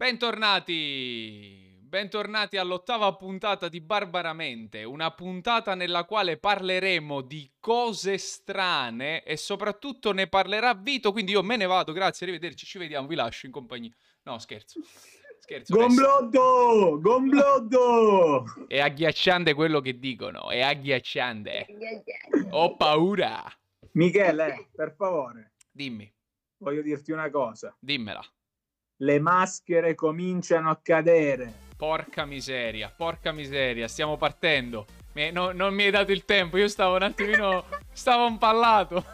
Bentornati all'ottava puntata di Barbaramente, una puntata nella quale parleremo di cose strane e soprattutto ne parlerà Vito, quindi io me ne vado, grazie, arrivederci, ci vediamo, vi lascio in compagnia. No, scherzo. Gombloddo! È agghiacciante quello che dicono, è agghiacciante. Ho paura. Michele, per favore. Dimmi. Voglio dirti una cosa. Dimmela. Le maschere cominciano a cadere. Porca miseria, stiamo partendo. Non mi hai dato il tempo, io stavo un attimino... stavo impallato.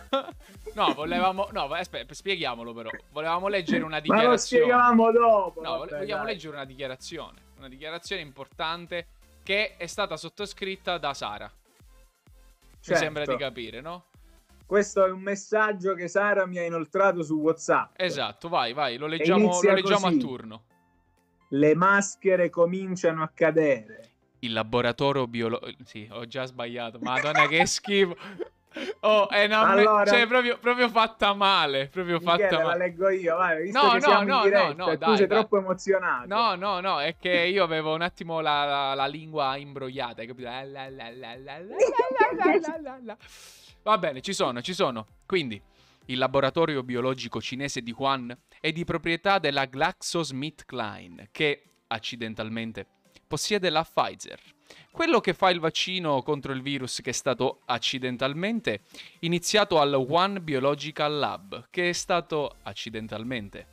No, volevamo... No, aspetta, spieghiamolo però. Volevamo leggere una dichiarazione. Ma lo spieghiamo dopo. No, vogliamo leggere una dichiarazione. Una dichiarazione importante che è stata sottoscritta da Sara. Certo. Mi sembra di capire, no? Questo è un messaggio che Sara mi ha inoltrato su WhatsApp. Esatto, vai, lo leggiamo a turno. Le maschere cominciano a cadere. Il laboratorio biologico... Sì, ho già sbagliato. Madonna, che schifo. Oh, è una... Allora... Cioè, proprio fatta male. Michele, la leggo io, vai. Visto che siamo in diretta, tu sei troppo emozionato. No, è che io avevo un attimo la lingua imbrogliata, hai capito? Va bene, ci sono. Quindi, il laboratorio biologico cinese di Wuhan è di proprietà della GlaxoSmithKline, che, accidentalmente, possiede la Pfizer. Quello che fa il vaccino contro il virus che è stato accidentalmente iniziato al Wuhan Biological Lab, che è stato accidentalmente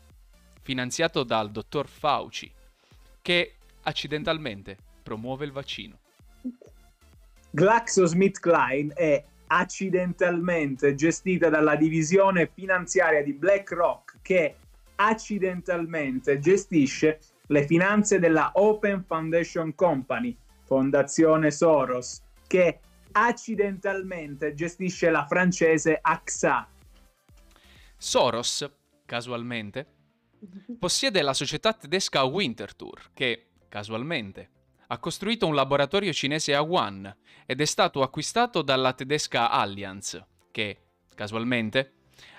finanziato dal dottor Fauci, che accidentalmente promuove il vaccino. GlaxoSmithKline è accidentalmente gestita dalla divisione finanziaria di BlackRock, che accidentalmente gestisce le finanze della Open Foundation Company, fondazione Soros, che accidentalmente gestisce la francese AXA. Soros, casualmente, possiede la società tedesca Winterthur, che, casualmente, ha costruito un laboratorio cinese a Wuhan ed è stato acquistato dalla tedesca Allianz, che, casualmente,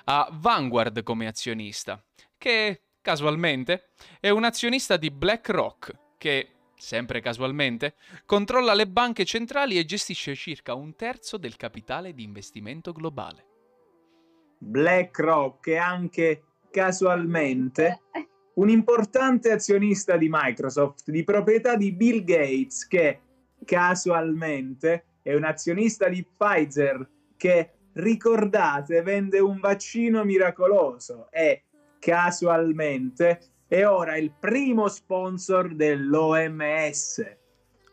ha Vanguard come azionista, che, casualmente, è un azionista di BlackRock, che, sempre casualmente, controlla le banche centrali e gestisce circa un terzo del capitale di investimento globale. BlackRock è anche, casualmente, un importante azionista di Microsoft, di proprietà di Bill Gates, che, casualmente, è un azionista di Pfizer, che, ricordate, vende un vaccino miracoloso e, casualmente, è ora il primo sponsor dell'OMS.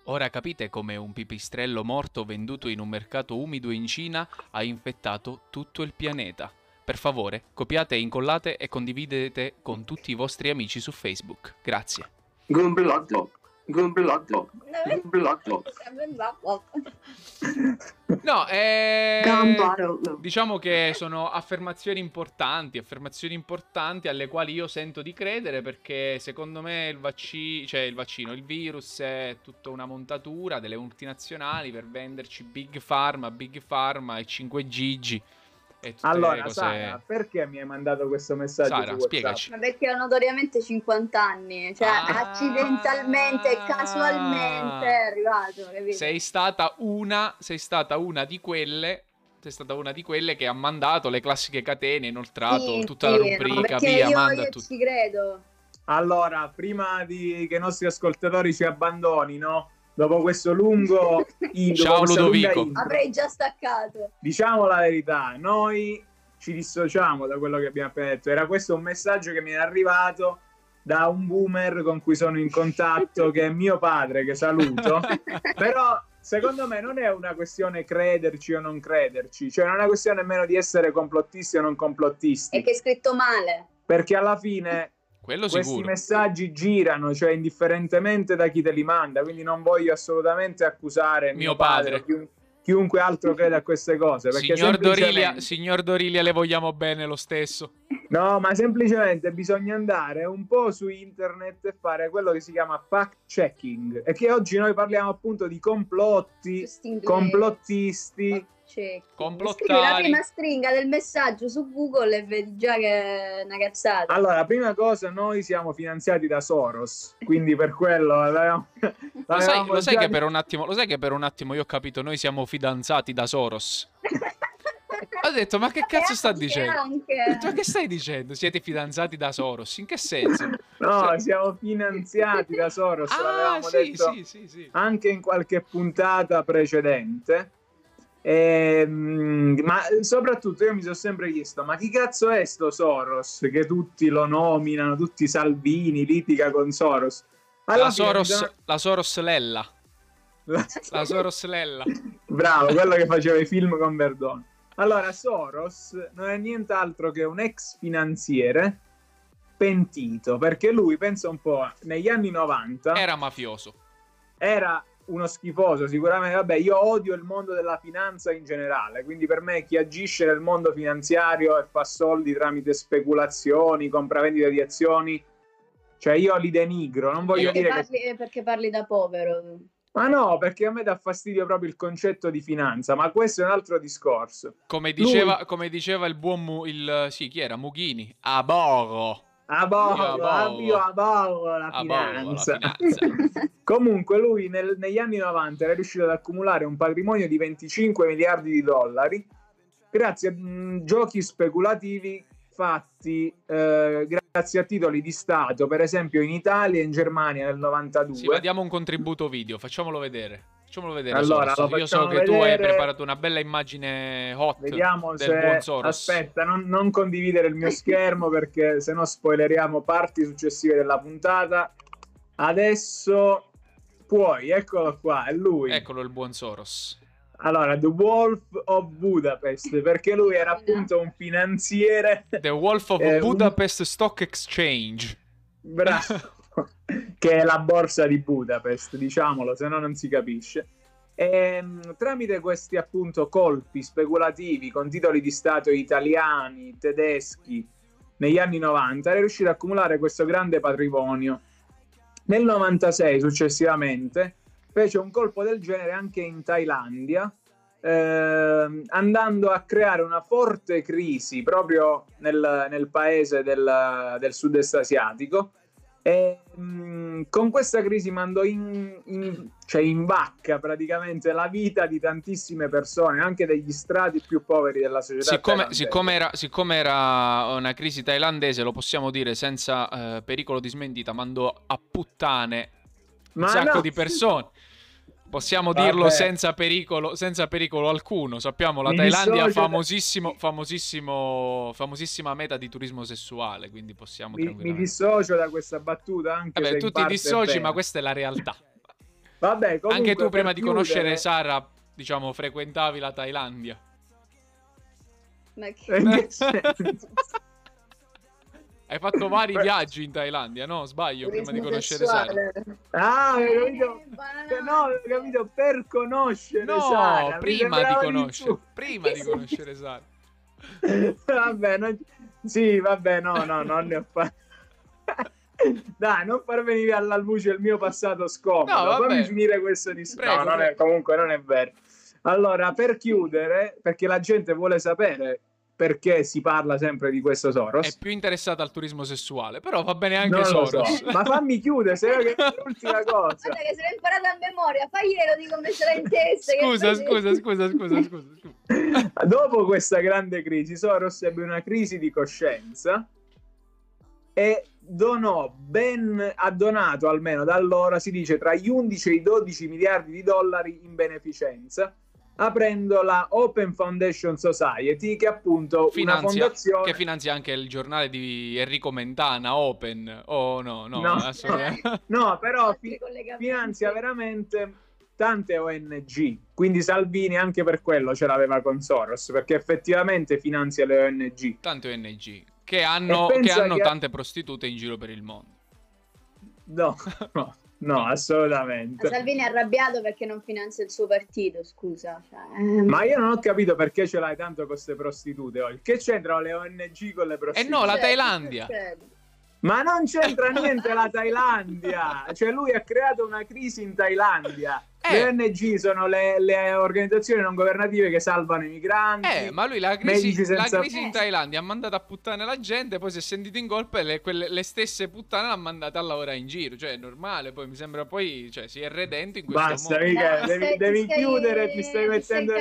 Ora capite come un pipistrello morto venduto in un mercato umido in Cina ha infettato tutto il pianeta. Per favore, copiate, incollate e condividete con tutti i vostri amici su Facebook. Grazie. Gomblotto. No, diciamo che sono affermazioni importanti alle quali io sento di credere, perché secondo me il virus è tutta una montatura delle multinazionali per venderci Big Pharma e 5 Gigi. Allora, cose... Sara, perché mi hai mandato questo messaggio? Sara, spiegaci. Ma perché ho notoriamente 50 anni, cioè accidentalmente, casualmente è arrivato, capito? Sei stata una di quelle che ha mandato le classiche catene, inoltrato tutta la rubrica, no, via, manda tutto. Io ci credo. Allora, prima che i nostri ascoltatori ci abbandonino, dopo questo lungo ciao Ludovico, avrei già staccato. Diciamo la verità, noi ci dissociamo da quello che abbiamo appena detto. Era questo un messaggio che mi è arrivato da un boomer con cui sono in contatto, che è mio padre, che saluto. Però secondo me non è una questione crederci o non crederci, cioè non è una questione nemmeno di essere complottisti o non complottisti. È che è scritto male. Perché alla fine... Questi messaggi girano, cioè indifferentemente da chi te li manda, quindi non voglio assolutamente accusare mio padre, chiunque altro creda a queste cose. Perché signor Dorilia, le vogliamo bene lo stesso. No, ma semplicemente bisogna andare un po' su internet e fare quello che si chiama fact checking, e che oggi noi parliamo appunto di complotti, complottisti, cioè, scrivi la prima stringa del messaggio su Google e vedi già che è una cazzata. Allora, prima cosa, noi siamo finanziati da Soros, quindi per quello lo sai che per un attimo io ho capito, noi siamo fidanzati da Soros. Ho detto, ma che cazzo sta dicendo? Ma che stai dicendo? Siete fidanzati da Soros? In che senso? No, siamo finanziati da Soros. Ah, sì, detto sì. Anche in qualche puntata precedente. Ma soprattutto io mi sono sempre chiesto, ma chi cazzo è sto Soros? Che tutti lo nominano, tutti Salvini litiga con Soros. La Soros Lella. Bravo, quello che faceva i film con Verdone. Allora, Soros non è nient'altro che un ex finanziere pentito, perché lui, pensa un po', negli anni 90... Era mafioso. Era uno schifoso, sicuramente. Vabbè, io odio il mondo della finanza in generale, quindi per me chi agisce nel mondo finanziario e fa soldi tramite speculazioni, compravendita di azioni, cioè io li denigro, non voglio dire che... Perché parli da povero. Ma no, perché a me dà fastidio proprio il concetto di finanza, ma questo è un altro discorso. Come diceva il buon... Mughini? Aboro la finanza. Comunque lui negli anni 90 era riuscito ad accumulare un patrimonio di 25 miliardi di dollari grazie a giochi speculativi fatti grazie a titoli di Stato, per esempio in Italia e in Germania nel 92. Sì, ma diamo un contributo video, facciamolo vedere. Allora, io so che tu hai preparato una bella immagine hot. Vediamo del buon Soros. Aspetta, non condividere il mio schermo perché sennò spoileriamo parti successive della puntata. Adesso puoi, eccolo qua, è lui. Eccolo il buon Soros. Allora, The Wolf of Budapest, perché lui era appunto un finanziere. The Wolf of Budapest Stock Exchange. Bravo. Che è la borsa di Budapest, diciamolo, se no non si capisce. E, tramite questi appunto colpi speculativi con titoli di Stato italiani, tedeschi, negli anni 90, era riuscito ad accumulare questo grande patrimonio. Nel 96 successivamente fece un colpo del genere anche in Thailandia, andando a creare una forte crisi proprio nel paese del sud-est asiatico, e con questa crisi mandò in vacca praticamente la vita di tantissime persone, anche degli strati più poveri della società. Siccome era una crisi thailandese, lo possiamo dire senza pericolo di smentita, mandò a puttane un sacco di persone. Possiamo dirlo senza pericolo alcuno. Sappiamo, la Thailandia è famosissima meta di turismo sessuale, quindi possiamo mi dissocio da questa battuta, anche se tu ti dissoci, ma questa è la realtà. Vabbè, comunque, anche tu prima di conoscere Sara, diciamo, frequentavi la Thailandia. Ma che... Hai fatto vari viaggi in Thailandia, no? Sbaglio, prima di conoscere Sara. Ah, ho capito, per conoscere Sara. No, prima di conoscere Sara. Vabbè, non ne ho fatto. Dai, non far venire alla luce il mio passato scomodo. No, fammi finire questo discorso. No, comunque non è vero. Allora, per chiudere, perché la gente vuole sapere perché si parla sempre di questo Soros. È più interessata al turismo sessuale, però va bene anche Soros. Ma fammi chiudere, se è l'ultima cosa. Guarda che se l'ho imparata a memoria, faglielo di come se l'ha in testa. Scusa. Dopo questa grande crisi, Soros ebbe una crisi di coscienza e ha donato, almeno da allora, si dice, tra gli 11 e i 12 miliardi di dollari in beneficenza, aprendo la Open Foundation Society, che è appunto una fondazione... Che finanzia anche il giornale di Enrico Mentana, Open. Oh no, assolutamente. No, però finanzia veramente tante ONG. Quindi Salvini anche per quello ce l'aveva con Soros, perché effettivamente finanzia le ONG. Tante ONG, che hanno tante prostitute in giro per il mondo. No, assolutamente. Ma Salvini è arrabbiato perché non finanzia il suo partito, scusa. Ma io non ho capito perché ce l'hai tanto con queste prostitute oggi. Che c'entrano le ONG con le prostitute? No, la Thailandia. Ma non c'entra niente la Thailandia. Cioè lui ha creato una crisi in Thailandia. Le ONG sono le organizzazioni non governative che salvano i migranti. Ma lui la crisi in Thailandia ha mandato a puttane la gente, poi si è sentito in colpa e le stesse puttane l'ha mandata a lavorare in giro. Cioè è normale, poi mi sembra si è redento in questo modo. Mica, devi chiudere, ti stai mettendo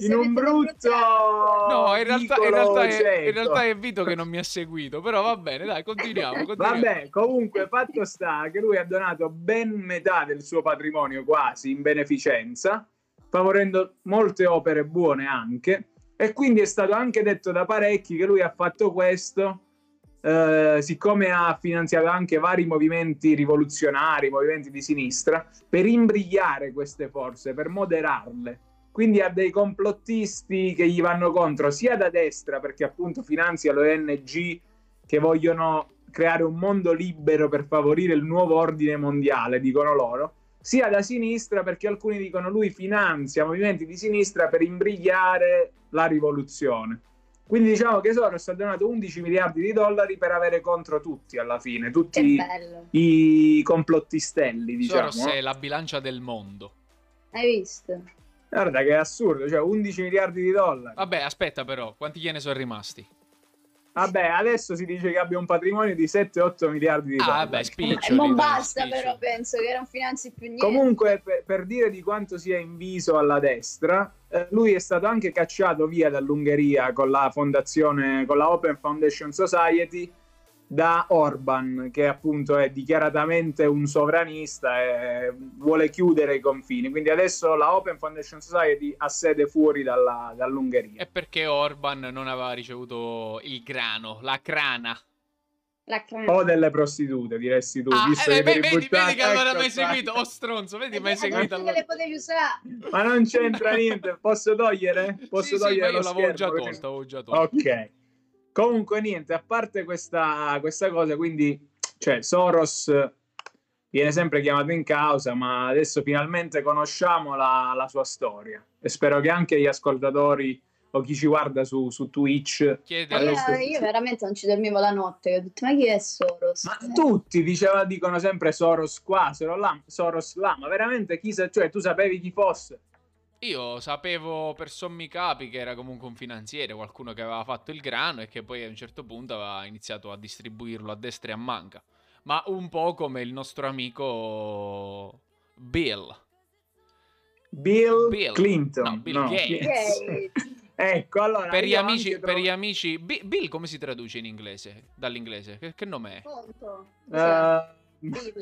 in un brutto... No, in realtà è Vito che non mi ha seguito, però va bene, dai, continuiamo. Vabbè, comunque fatto sta che lui ha donato ben metà del suo patrimonio quasi in beneficenza, favorendo molte opere buone anche, e quindi è stato anche detto da parecchi che lui ha fatto questo siccome ha finanziato anche vari movimenti rivoluzionari, movimenti di sinistra, per imbrigliare queste forze, per moderarle. Quindi ha dei complottisti che gli vanno contro sia da destra, perché appunto finanzia l'ONG che vogliono creare un mondo libero per favorire il nuovo ordine mondiale, dicono loro, sia da sinistra, perché alcuni dicono lui finanzia movimenti di sinistra per imbrigliare la rivoluzione. Quindi diciamo che Soros ha donato 11 miliardi di dollari per avere contro tutti alla fine, tutti i complottistelli, diciamo. Soros è la bilancia del mondo. Hai visto? Guarda che è assurdo, cioè 11 miliardi di dollari. Vabbè, aspetta però, quanti gliene sono rimasti? Vabbè, adesso si dice che abbia un patrimonio di 7-8 miliardi di dollari. Vabbè, spiccioli. Non basta, però penso che non finanzi più niente. Comunque, per dire di quanto sia inviso alla destra, lui è stato anche cacciato via dall'Ungheria con la fondazione, con la Open Foundation Society, da Orban, che appunto è dichiaratamente un sovranista e vuole chiudere i confini. Quindi adesso la Open Foundation Society ha sede fuori dall'Ungheria. E perché Orban non aveva ricevuto il grano, la crana o delle prostitute, diresti tu? Visto che vedi che allora mi hai seguito, oh stronzo, vedi, mi hai seguito allora. Le potevi usare. Ma non c'entra niente, posso togliere? Posso togliere lo schermo? L'avevo già tolto. Ok. Comunque niente, a parte questa cosa, quindi Soros viene sempre chiamato in causa, ma adesso finalmente conosciamo la sua storia. E spero che anche gli ascoltatori o chi ci guarda su Twitch... Io veramente non ci dormivo la notte, ho detto ma chi è Soros? Ma tutti dicono sempre Soros qua, Soros là, ma veramente tu sapevi chi fosse? Io sapevo per sommi capi che era comunque un finanziere, qualcuno che aveva fatto il grano e che poi a un certo punto aveva iniziato a distribuirlo a destra e a manca. Ma un po' come il nostro amico Bill Gates. Ecco, allora per gli amici Bill come si traduce in inglese? Dall'inglese? Che nome è? Bill,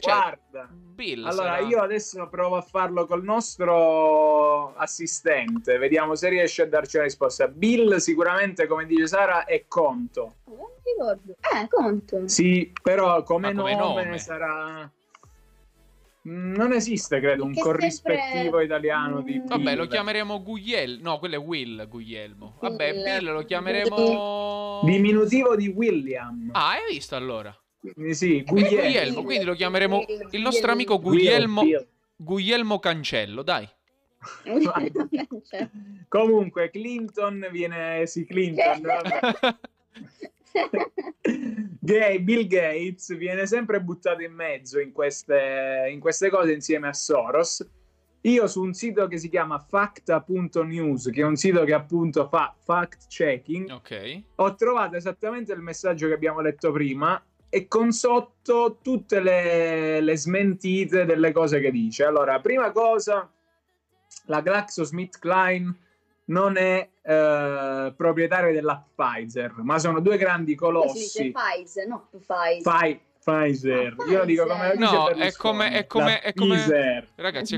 guarda, Bill, allora io adesso provo a farlo col nostro assistente, vediamo se riesce a darci una risposta. Bill sicuramente, come dice Sara, è Conto. Non ricordo. Conto. Sì, però come nome sarà... Non esiste, credo, un corrispettivo italiano di Bill. Vabbè, lo chiameremo Guglielmo. No, quello è Guglielmo. Vabbè, Bill lo chiameremo... Diminutivo di William. Hai visto allora? Sì, Guglielmo. Quindi lo chiameremo il nostro amico Guglielmo Cancello, dai. Comunque, Clinton. Bill Gates viene sempre buttato in mezzo in queste cose insieme a Soros. Io su un sito che si chiama Facta.news, che è un sito che appunto fa fact checking, ho trovato esattamente il messaggio che abbiamo letto prima e con sotto tutte le smentite delle cose che dice. Allora, prima cosa, la GlaxoSmithKline non è proprietaria della Pfizer, ma sono due grandi colossi. Pfizer, no, Pfizer. Io lo dico come... No, è come ragazzi,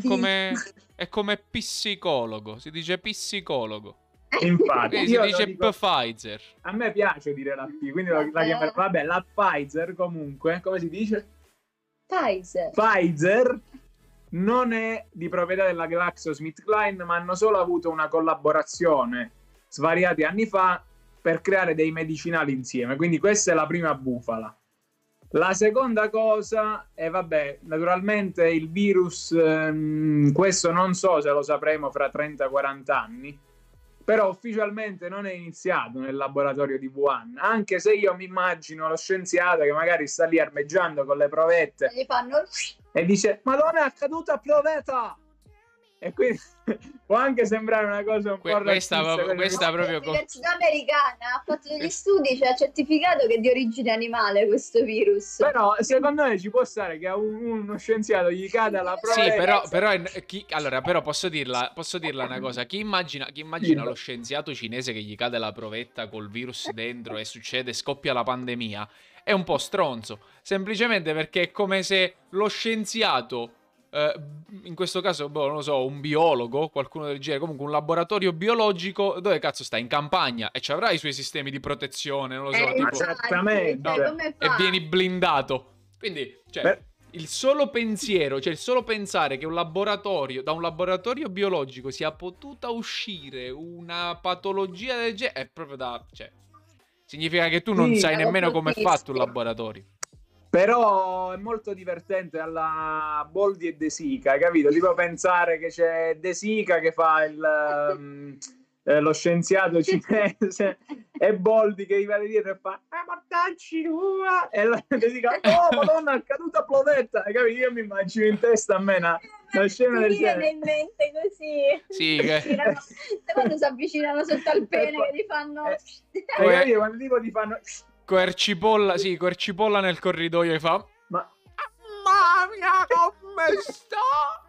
è come psicologo, si dice psicologo. Infatti, io si dice Pfizer. A me piace dire la P, quindi la chiamerò. Vabbè, la Pfizer comunque, come si dice? Pfizer. Non è di proprietà della GlaxoSmithKline, ma hanno solo avuto una collaborazione svariati anni fa per creare dei medicinali insieme. Quindi questa è la prima bufala. La seconda cosa è, vabbè, naturalmente il virus, questo non so se lo sapremo fra 30-40 anni, però ufficialmente non è iniziato nel laboratorio di Wuhan, anche se io mi immagino lo scienziato che magari sta lì armeggiando con le provette. E gli fanno... e dice Madonna è accaduta a Proveta, e quindi può anche sembrare una cosa un po' razzista. Questa proprio l'università americana ha fatto degli studi, cioè ha certificato che è di origine animale questo virus. Però secondo me ci può stare che a uno scienziato gli cada la prova. Sì, però posso dirla una cosa, chi immagina lo scienziato cinese che gli cade la provetta col virus dentro e succede, scoppia la pandemia, è un po' stronzo, semplicemente perché è come se lo scienziato, in questo caso, boh, non lo so, un biologo, qualcuno del genere, comunque un laboratorio biologico, dove cazzo sta? In campagna, e ci avrà i suoi sistemi di protezione, non lo so, tipo, esattamente, no, e vieni blindato. Quindi, cioè, il solo pensiero, cioè il solo pensare che un laboratorio, da un laboratorio biologico sia potuta uscire una patologia del genere, è proprio da, cioè, significa che tu non sai nemmeno come è fatto un laboratorio. Però è molto divertente alla Boldi e De Sica, capito? Tipo pensare che c'è De Sica che fa lo scienziato cinese e Boldi che gli va dietro e fa mortacci tua! E la De Sica, oh Madonna, è caduta Plovetta! Capito? Io mi immagino in testa a me una scena del genere. In mente così. Sì, quando si avvicinano sotto al pene che gli fanno... capito? Quando tipo gli fanno... Coercipolla, sì, coercipolla nel corridoio e fa mamma mia come sta?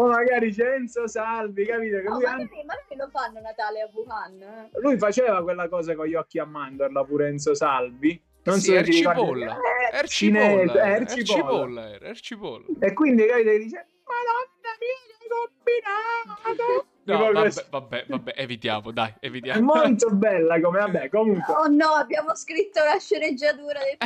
O magari Cenzo Salvi, capito? Che no, lui magari lo fanno Natale a Wuhan, eh? Lui faceva quella cosa con gli occhi a mandorla pure Enzo Salvi, non sì, so ercipolla, ercipolla. E quindi capite, dice Madonna mia che combinato. No, vabbè, evitiamo, dai, evitiamo. È molto bella come, vabbè, comunque. Oh no, abbiamo scritto la sceneggiatura dei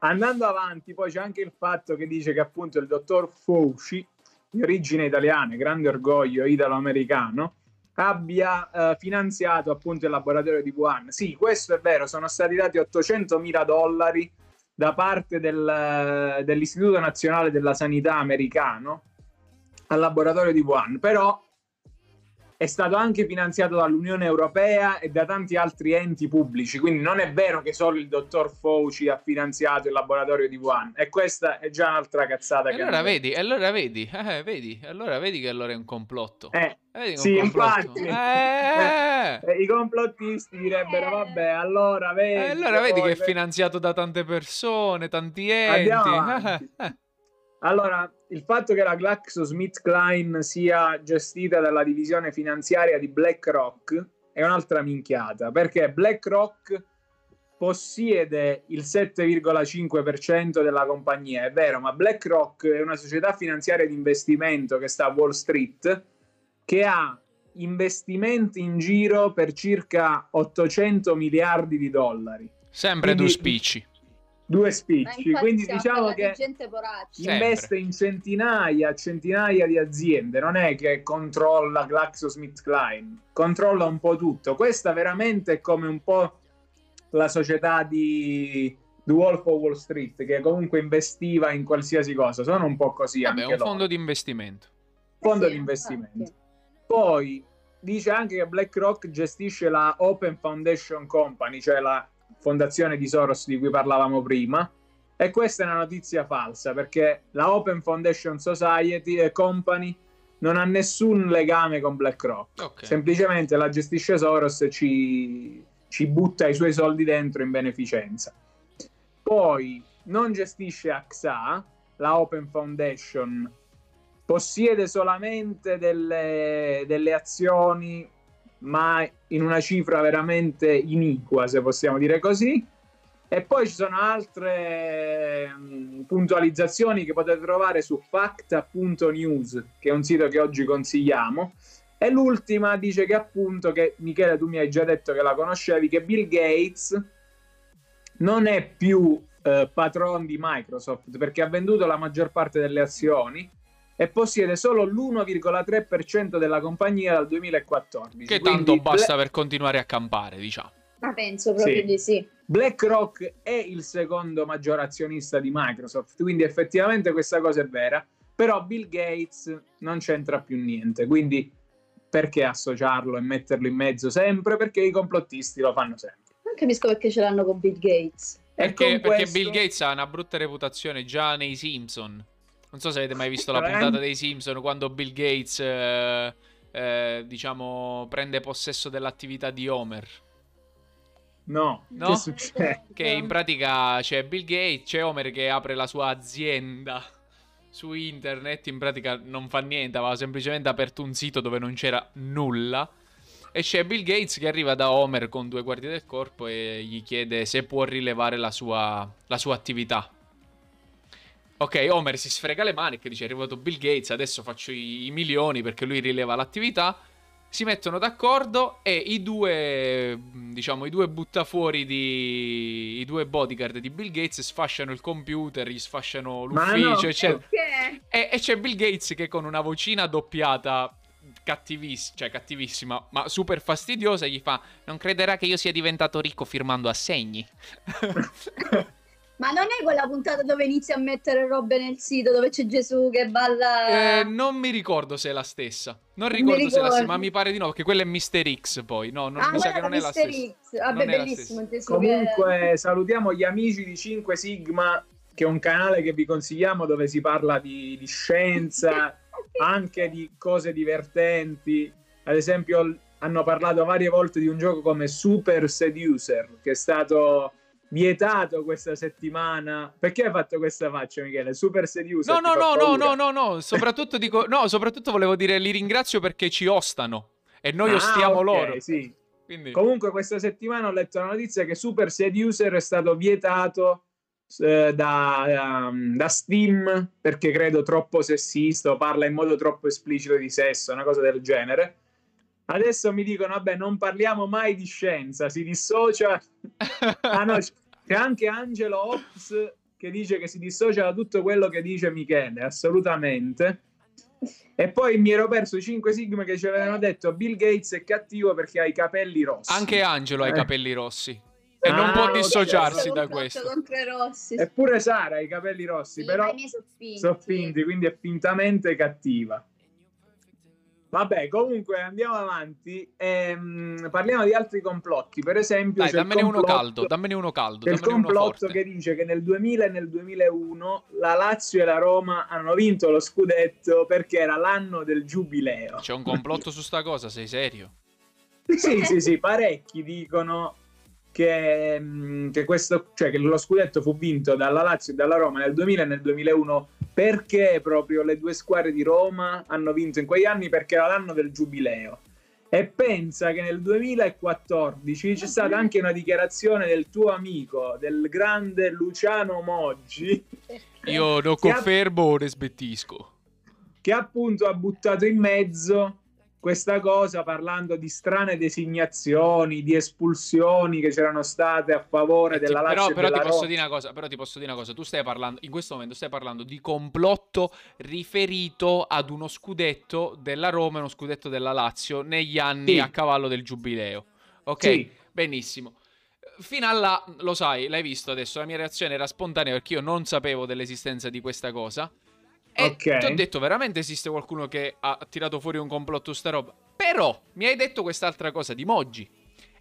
andando avanti, poi c'è anche il fatto che dice che appunto il dottor Fauci, di origine italiana, grande orgoglio italo-americano, abbia finanziato appunto il laboratorio di Wuhan. Sì, questo è vero, sono stati dati $800.000 da parte dell'Istituto Nazionale della Sanità americano al laboratorio di Wuhan, però è stato anche finanziato dall'Unione Europea e da tanti altri enti pubblici, quindi non è vero che solo il dottor Fauci ha finanziato il laboratorio di Wuhan, e questa è già un'altra cazzata. E che allora vedi che allora è un complotto. I complottisti direbbero vabbè, allora vedi che è finanziato da tante persone, tanti enti. Allora, il fatto che la GlaxoSmithKline sia gestita dalla divisione finanziaria di BlackRock è un'altra minchiata, perché BlackRock possiede il 7,5% della compagnia, è vero, ma BlackRock è una società finanziaria di investimento che sta a Wall Street, che ha investimenti in giro per circa $800 miliardi. Sempre quindi, due spicci, quindi diciamo che investe in centinaia di aziende, non è che controlla GlaxoSmithKline, controlla un po' tutto. Questa veramente è come un po' la società di The Wolf of Wall Street, che comunque investiva in qualsiasi cosa, sono un po' così. Vabbè, anche un fondo di investimento. Poi dice anche che BlackRock gestisce la Open Foundation Company, cioè la fondazione di Soros di cui parlavamo prima, e questa è una notizia falsa, perché la Open Foundation Society e Company non ha nessun legame con BlackRock, semplicemente la gestisce Soros e ci butta i suoi soldi dentro in beneficenza. Poi non gestisce AXA, la Open Foundation possiede solamente delle azioni, ma in una cifra veramente iniqua, se possiamo dire così. E poi ci sono altre puntualizzazioni che potete trovare su Facta.news, che è un sito che oggi consigliamo, e l'ultima dice che appunto, che Michele tu mi hai già detto che la conoscevi, che Bill Gates non è più patron di Microsoft, perché ha venduto la maggior parte delle azioni e possiede solo l'1,3% della compagnia dal 2014. Che tanto quindi basta per continuare a campare, diciamo. Ma penso proprio di sì. BlackRock è il secondo maggior azionista di Microsoft, quindi effettivamente questa cosa è vera, però Bill Gates non c'entra più niente, quindi perché associarlo e metterlo in mezzo sempre? Perché i complottisti lo fanno sempre. Non capisco perché ce l'hanno con Bill Gates. Perché Bill Gates ha una brutta reputazione già nei Simpson. Non so se avete mai visto la puntata dei Simpson quando Bill Gates, diciamo, prende possesso dell'attività di Homer. No, no? Che succede? Che in pratica c'è Bill Gates, c'è Homer che apre la sua azienda su internet, in pratica non fa niente, aveva semplicemente aperto un sito dove non c'era nulla. E c'è Bill Gates che arriva da Homer con 2 quarti del corpo e gli chiede se può rilevare la sua attività. Ok, Homer si sfrega le mani e dice: è arrivato Bill Gates, adesso faccio i milioni perché lui rileva l'attività. Si mettono d'accordo e i due buttafuori di... i due bodyguard di Bill Gates sfasciano il computer, gli sfasciano l'ufficio, no, eccetera. Perché? E c'è Bill Gates che con una vocina doppiata... cattivissima, ma super fastidiosa, gli fa: non crederà che io sia diventato ricco firmando assegni. Ma non è quella puntata dove inizia a mettere robe nel sito, dove c'è Gesù che balla? Non mi ricordo se è la stessa. Non ricordo se è la stessa, ma mi pare di no, perché quella è Mister X poi. No, non, mi sa che non è la stessa. Vabbè, non bellissimo, la stessa. Comunque salutiamo gli amici di Cinque Sigma, che è un canale che vi consigliamo, dove si parla di scienza, anche di cose divertenti. Ad esempio hanno parlato varie volte di un gioco come Super Seducer, che è stato vietato questa settimana. Perché hai fatto questa faccia, Michele? Super Seducer? No, soprattutto dico, no, soprattutto volevo dire li ringrazio perché ci ostano e noi ostiamo, okay, loro, sì. Quindi... comunque questa settimana ho letto la notizia che Super Seducer è stato vietato da Steam perché credo troppo sessista o parla in modo troppo esplicito di sesso, una cosa del genere. Adesso mi dicono: vabbè, non parliamo mai di scienza, si dissocia. Ah no, c'è anche Angelo Ops che dice che si dissocia da tutto quello che dice Michele, assolutamente. E poi mi ero perso i 5 Sigma che ci avevano detto: Bill Gates è cattivo perché ha i capelli rossi. Anche Angelo ha i capelli rossi e non può dissociarsi da questo. Eppure Sara ha i capelli rossi, sì, però sono finti, quindi è fintamente cattiva. Vabbè, comunque andiamo avanti e, parliamo di altri complotti. Per esempio, dammene uno caldo. Il complotto che dice che nel 2000 e nel 2001 la Lazio e la Roma hanno vinto lo scudetto perché era l'anno del Giubileo. C'è un complotto su sta cosa, sei serio? Sì, parecchi dicono che questo, cioè che lo scudetto fu vinto dalla Lazio e dalla Roma nel 2000 e nel 2001 perché proprio le due squadre di Roma hanno vinto in quegli anni perché era l'anno del Giubileo. E pensa che nel 2014 c'è stata anche una dichiarazione del tuo amico, del grande Luciano Moggi. Io lo confermo o smentisco. Che appunto ha buttato in mezzo questa cosa parlando di strane designazioni, di espulsioni che c'erano state a favore della Lazio. Però ti posso dire una cosa, tu stai parlando in questo momento di complotto riferito ad uno scudetto della Roma e uno scudetto della Lazio negli anni, sì, a cavallo del Giubileo. Ok, sì, benissimo. Fino alla, lo sai, l'hai visto adesso, la mia reazione era spontanea perché io non sapevo dell'esistenza di questa cosa. Okay. Ti ho detto: veramente esiste qualcuno che ha tirato fuori un complotto sta roba? Però mi hai detto quest'altra cosa di Moggi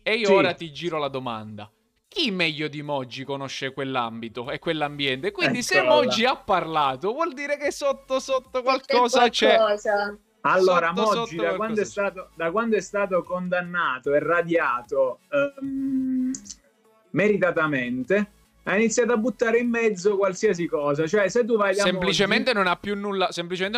e io, sì, ora ti giro la domanda: chi meglio di Moggi conosce quell'ambito e quell'ambiente? Quindi se Moggi ha parlato vuol dire che sotto qualcosa c'è. Allora Moggi da quando è stato condannato e radiato meritatamente, ha iniziato a buttare in mezzo qualsiasi cosa. Cioè, se tu vai da semplicemente Moggi, non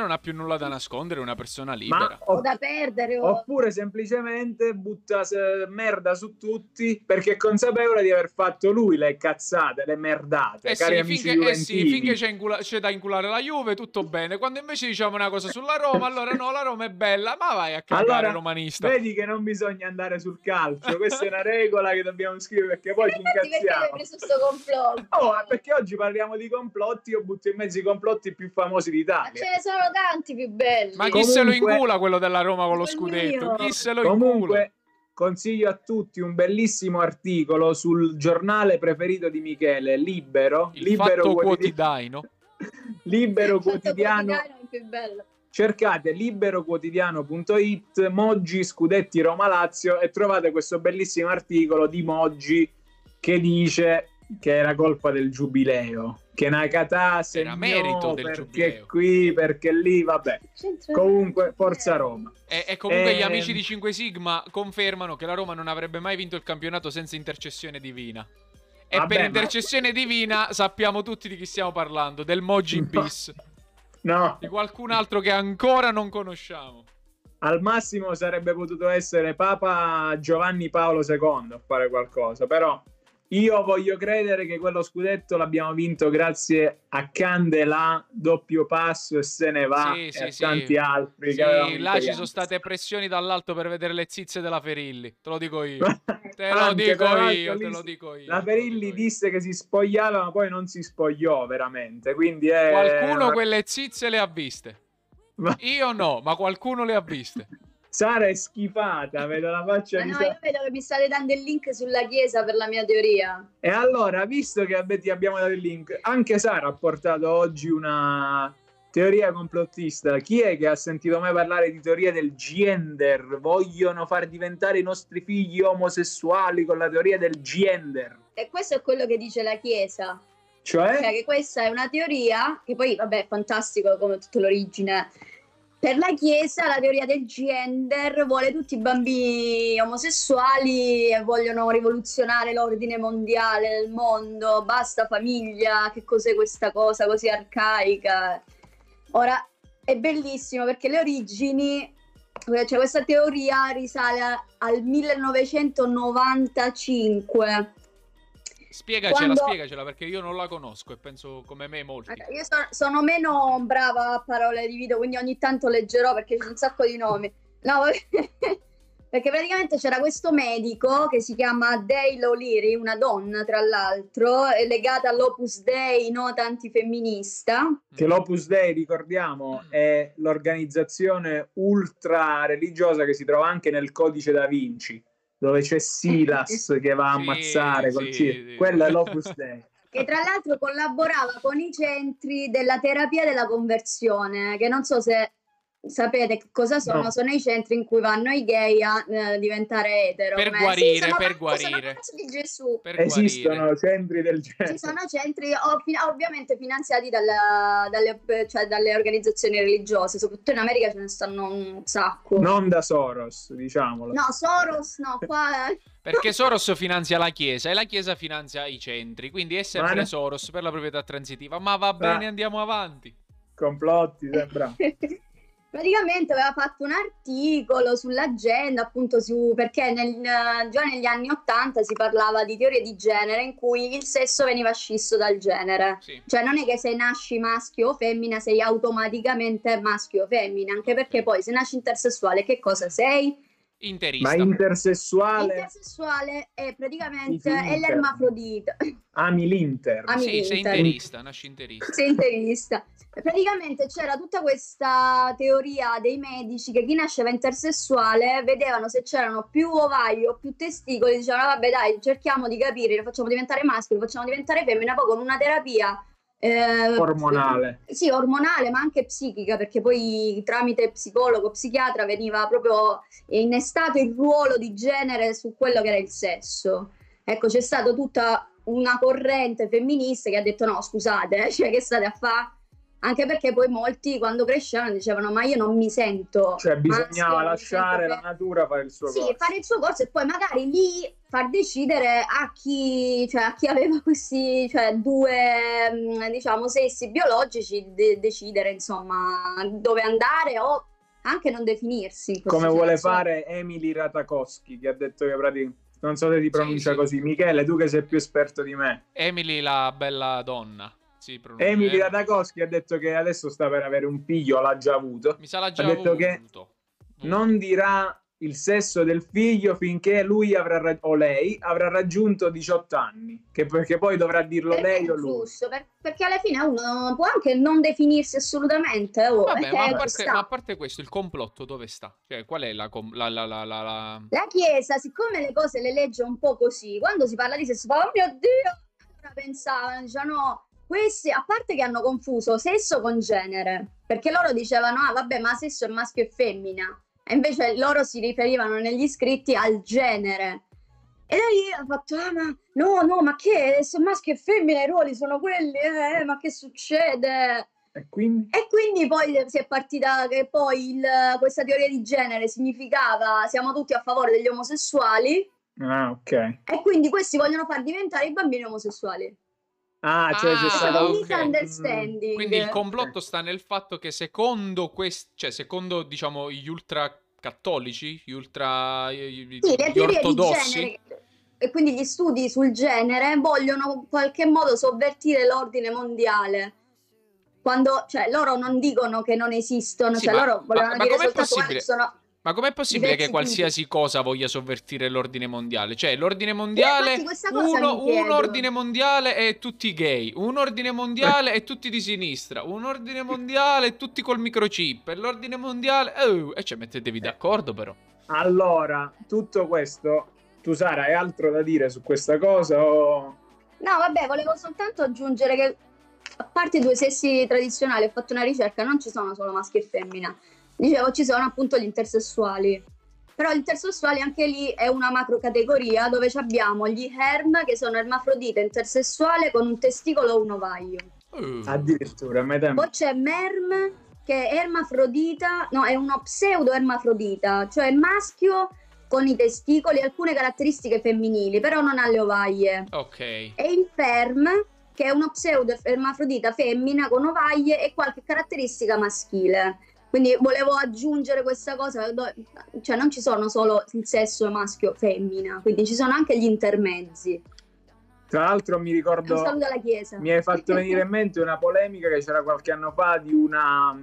ha più nulla da nascondere, una persona libera. O da perdere. Oppure semplicemente butta merda su tutti perché è consapevole di aver fatto lui le cazzate, le merdate. Finché c'è da inculare la Juve, tutto bene. Quando invece diciamo una cosa sulla Roma, allora no, la Roma è bella, ma vai a cagare, allora, romanista. Vedi che non bisogna andare sul calcio. Questa è una regola che dobbiamo scrivere perché poi ci incazziamo. Oh, perché oggi parliamo di complotti, io butto in mezzo i complotti più famosi d'Italia. Ma ce ne sono tanti più belli. Ma chi se lo incula quello della Roma con lo scudetto? Chi se lo incula? Comunque consiglio a tutti un bellissimo articolo sul giornale preferito di Michele, Libero. Libero Quotidiano è più bello. Cercate liberoquotidiano.it, Moggi, scudetti Roma-Lazio e trovate questo bellissimo articolo di Moggi che dice... che era colpa del Giubileo, che Nakata segnò merito del perché Giubileo. Qui, perché lì, vabbè. Comunque, forza Roma. E comunque gli amici di Cinque Sigma confermano che la Roma non avrebbe mai vinto il campionato senza intercessione divina. E vabbè, per intercessione divina sappiamo tutti di chi stiamo parlando, del Moji Bis. No. Di qualcun altro che ancora non conosciamo. Al massimo sarebbe potuto essere Papa Giovanni Paolo II a fare qualcosa, però io voglio credere che quello scudetto l'abbiamo vinto grazie a Candelà, doppio passo e se ne va, sì, e sì, a sì, tanti altri. Sì, che là ci sono state pressioni dall'alto per vedere le zizze della Ferilli, te lo dico io. Te lo dico io, te lo dico io. La Ferilli disse che si spogliava, ma poi non si spogliò veramente, quindi è... Qualcuno quelle zizze le ha viste. Io no, ma qualcuno le ha viste. Sara è schifata, vedo la faccia di Sara. Io vedo che mi state dando il link sulla chiesa per la mia teoria. E allora, visto che ti abbiamo dato il link, anche Sara ha portato oggi una teoria complottista. Chi è che ha sentito mai parlare di teoria del gender? Vogliono far diventare i nostri figli omosessuali con la teoria del gender. E questo è quello che dice la chiesa. Cioè che questa è una teoria che poi, vabbè, è fantastico come tutta l'origine. Per la Chiesa la teoria del gender vuole tutti i bambini omosessuali e vogliono rivoluzionare l'ordine mondiale, il mondo, basta famiglia, che cos'è questa cosa così arcaica? Ora, è bellissimo perché le origini, cioè questa teoria risale al 1995. Spiegacela, perché io non la conosco e penso come me molti. Io sono meno brava a parole di video, quindi ogni tanto leggerò perché c'è un sacco di nomi. No, perché praticamente c'era questo medico che si chiama Dale O'Leary, una donna tra l'altro, legata all'Opus Dei, nota antifemminista. Che l'Opus Dei, ricordiamo, è l'organizzazione ultra religiosa che si trova anche nel Codice da Vinci, dove c'è Silas che va a ammazzare, sì. Quella è l'Opus Dei. Che tra l'altro collaborava con i centri della terapia della conversione, che non so se sapete che cosa sono, no. Sono i centri in cui vanno i gay a diventare etero. Per guarire, sì, per guarire. Sono di Gesù. Per esistono guarire. Centri del genere. Ci sono centri ovviamente finanziati dalle organizzazioni religiose, soprattutto in America ce ne stanno un sacco. Non da Soros, diciamolo. No, Soros no, qua... Perché Soros finanzia la Chiesa e la Chiesa finanzia i centri, quindi è sempre Soros per la proprietà transitiva. Ma va bene, andiamo avanti. Complotti, sembra. Praticamente aveva fatto un articolo sull'agenda, appunto, perché già negli anni '80 si parlava di teorie di genere in cui il sesso veniva scisso dal genere. Sì. Cioè non è che se nasci maschio o femmina sei automaticamente maschio o femmina, anche perché poi se nasci intersessuale che cosa sei? Interista. Ma intersessuale è praticamente l'ermafrodita. Ami l'inter. Sì, sei interista, nasci interista. Sei interista. Praticamente c'era tutta questa teoria dei medici che chi nasceva intersessuale vedevano se c'erano più ovai o più testicoli, dicevano vabbè dai, cerchiamo di capire, lo facciamo diventare maschio, lo facciamo diventare femmina, poi con una terapia ormonale. Sì, ormonale, ma anche psichica, perché poi tramite psicologo, psichiatra veniva proprio innestato il ruolo di genere su quello che era il sesso. Ecco, c'è stata tutta una corrente femminista che ha detto no, scusate, cioè che state a fare? Anche perché poi molti quando crescevano dicevano ma io non mi sento. Cioè bisognava lasciare la natura fare il suo corso. Sì, fare il suo corso e poi magari lì far decidere a chi aveva questi due diciamo sessi biologici decidere insomma dove andare o anche non definirsi. Come vuole fare Emily Ratajkowski che ha detto che praticamente non so se ti pronuncia così. Michele, tu che sei più esperto di me. Emily la bella donna. Sì, Emily Ratajkowski ha detto che adesso sta per avere un figlio, l'ha già avuto. Mi sa l'ha già avuto. Ha detto che non dirà il sesso del figlio finché lui o lei avrà raggiunto 18 anni, perché poi dovrà dirlo lei o lui. Giusto, perché alla fine uno può anche non definirsi assolutamente. Vabbè, ma a parte questo, il complotto dove sta? Cioè, qual è la Chiesa, siccome le cose le legge un po' così, quando si parla di sesso, oh mio Dio, allora pensavano, diciamo... Questi, a parte che hanno confuso sesso con genere, perché loro dicevano ah vabbè ma sesso è maschio e femmina, e invece loro si riferivano negli scritti al genere. E lei ha fatto, ah, ma no, no, ma che, se maschio e femmina i ruoli sono quelli, ma che succede? E quindi poi si è partita che poi questa teoria di genere significava siamo tutti a favore degli omosessuali. Ah, ok. E quindi questi vogliono far diventare i bambini omosessuali. Ah, cioè c'è stato un misunderstanding. Quindi il complotto sta nel fatto che secondo questi, cioè secondo diciamo gli ultracattolici, gli ultra gli ortodossi, e quindi gli studi sul genere vogliono in qualche modo sovvertire l'ordine mondiale. Quando, cioè, loro non dicono che non esistono, sì, cioè loro vogliono dire soltanto che sono... Ma com'è possibile che qualsiasi cosa voglia sovvertire l'ordine mondiale? Cioè, l'ordine mondiale, infatti, un ordine mondiale e tutti gay, un ordine mondiale e tutti di sinistra, un ordine mondiale e tutti col microchip, e l'ordine mondiale... e cioè, mettetevi d'accordo però. Allora, tutto questo, tu Sara, hai altro da dire su questa cosa o... No, vabbè, volevo soltanto aggiungere che a parte i due sessi tradizionali, ho fatto una ricerca, non ci sono solo maschi e femmina. Dicevo, ci sono appunto gli intersessuali. Però gli intersessuali anche lì è una macrocategoria dove abbiamo gli herm, che sono ermafrodita intersessuale con un testicolo o un ovaio. Addirittura, madame. Poi c'è merm, che è ermafrodita, no, è uno pseudo-ermafrodita, cioè maschio con i testicoli, alcune caratteristiche femminili, però non ha le ovaie. Ok. E inferm, che è uno pseudo-ermafrodita femmina con ovaie e qualche caratteristica maschile. Quindi volevo aggiungere questa cosa, cioè non ci sono solo il sesso maschio femmina, quindi ci sono anche gli intermezzi. Tra l'altro mi ricordo, un saluto alla Chiesa, mi hai fatto venire in mente una polemica che c'era qualche anno fa di una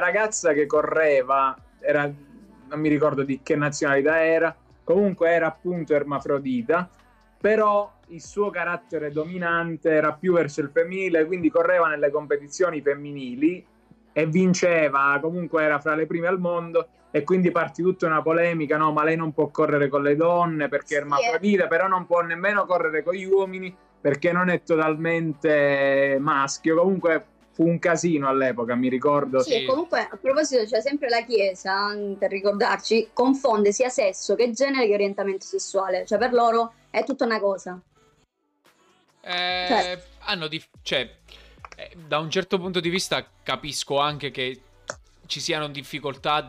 ragazza che correva, era, non mi ricordo di che nazionalità era, comunque era appunto ermafrodita, però il suo carattere dominante era più verso il femminile, quindi correva nelle competizioni femminili e vinceva, comunque era fra le prime al mondo, e quindi partì tutta una polemica, no, ma lei non può correre con le donne perché è ermafrodita, però non può nemmeno correre con gli uomini perché non è totalmente maschio. Comunque fu un casino all'epoca, mi ricordo. Sì, e comunque a proposito c'è sempre la Chiesa, per ricordarci, confonde sia sesso che genere che orientamento sessuale, cioè per loro è tutta una cosa. Da un certo punto di vista capisco anche che ci siano difficoltà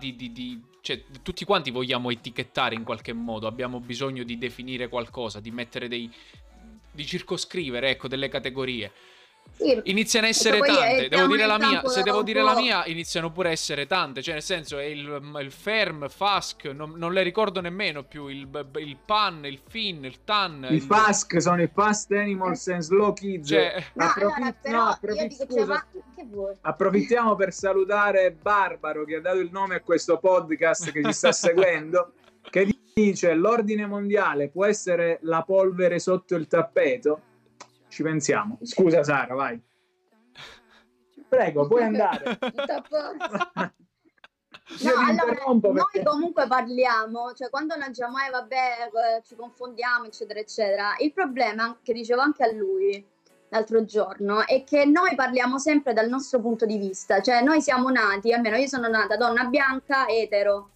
cioè, tutti quanti vogliamo etichettare in qualche modo, abbiamo bisogno di definire qualcosa, di mettere di circoscrivere, ecco, delle categorie. Sì, iniziano a essere tante, devo dire la mia, se devo dire la mia iniziano pure a essere tante, cioè nel senso è il ferm, fask, non le ricordo nemmeno più, il pan, il fin, il tan, il fask sono i fast animals and slow kids, cioè... approfittiamo per salutare Barbaro, che ha dato il nome a questo podcast che ci sta seguendo, che dice l'ordine mondiale può essere la polvere sotto il tappeto. Ci pensiamo. Scusa Sara, vai. Prego, puoi andare. No, allora, perché... noi comunque parliamo, cioè quando noi diciamo vabbè, ci confondiamo, eccetera, eccetera. Il problema, che dicevo anche a lui l'altro giorno, è che noi parliamo sempre dal nostro punto di vista. Cioè noi siamo nati, almeno io sono nata donna bianca, etero.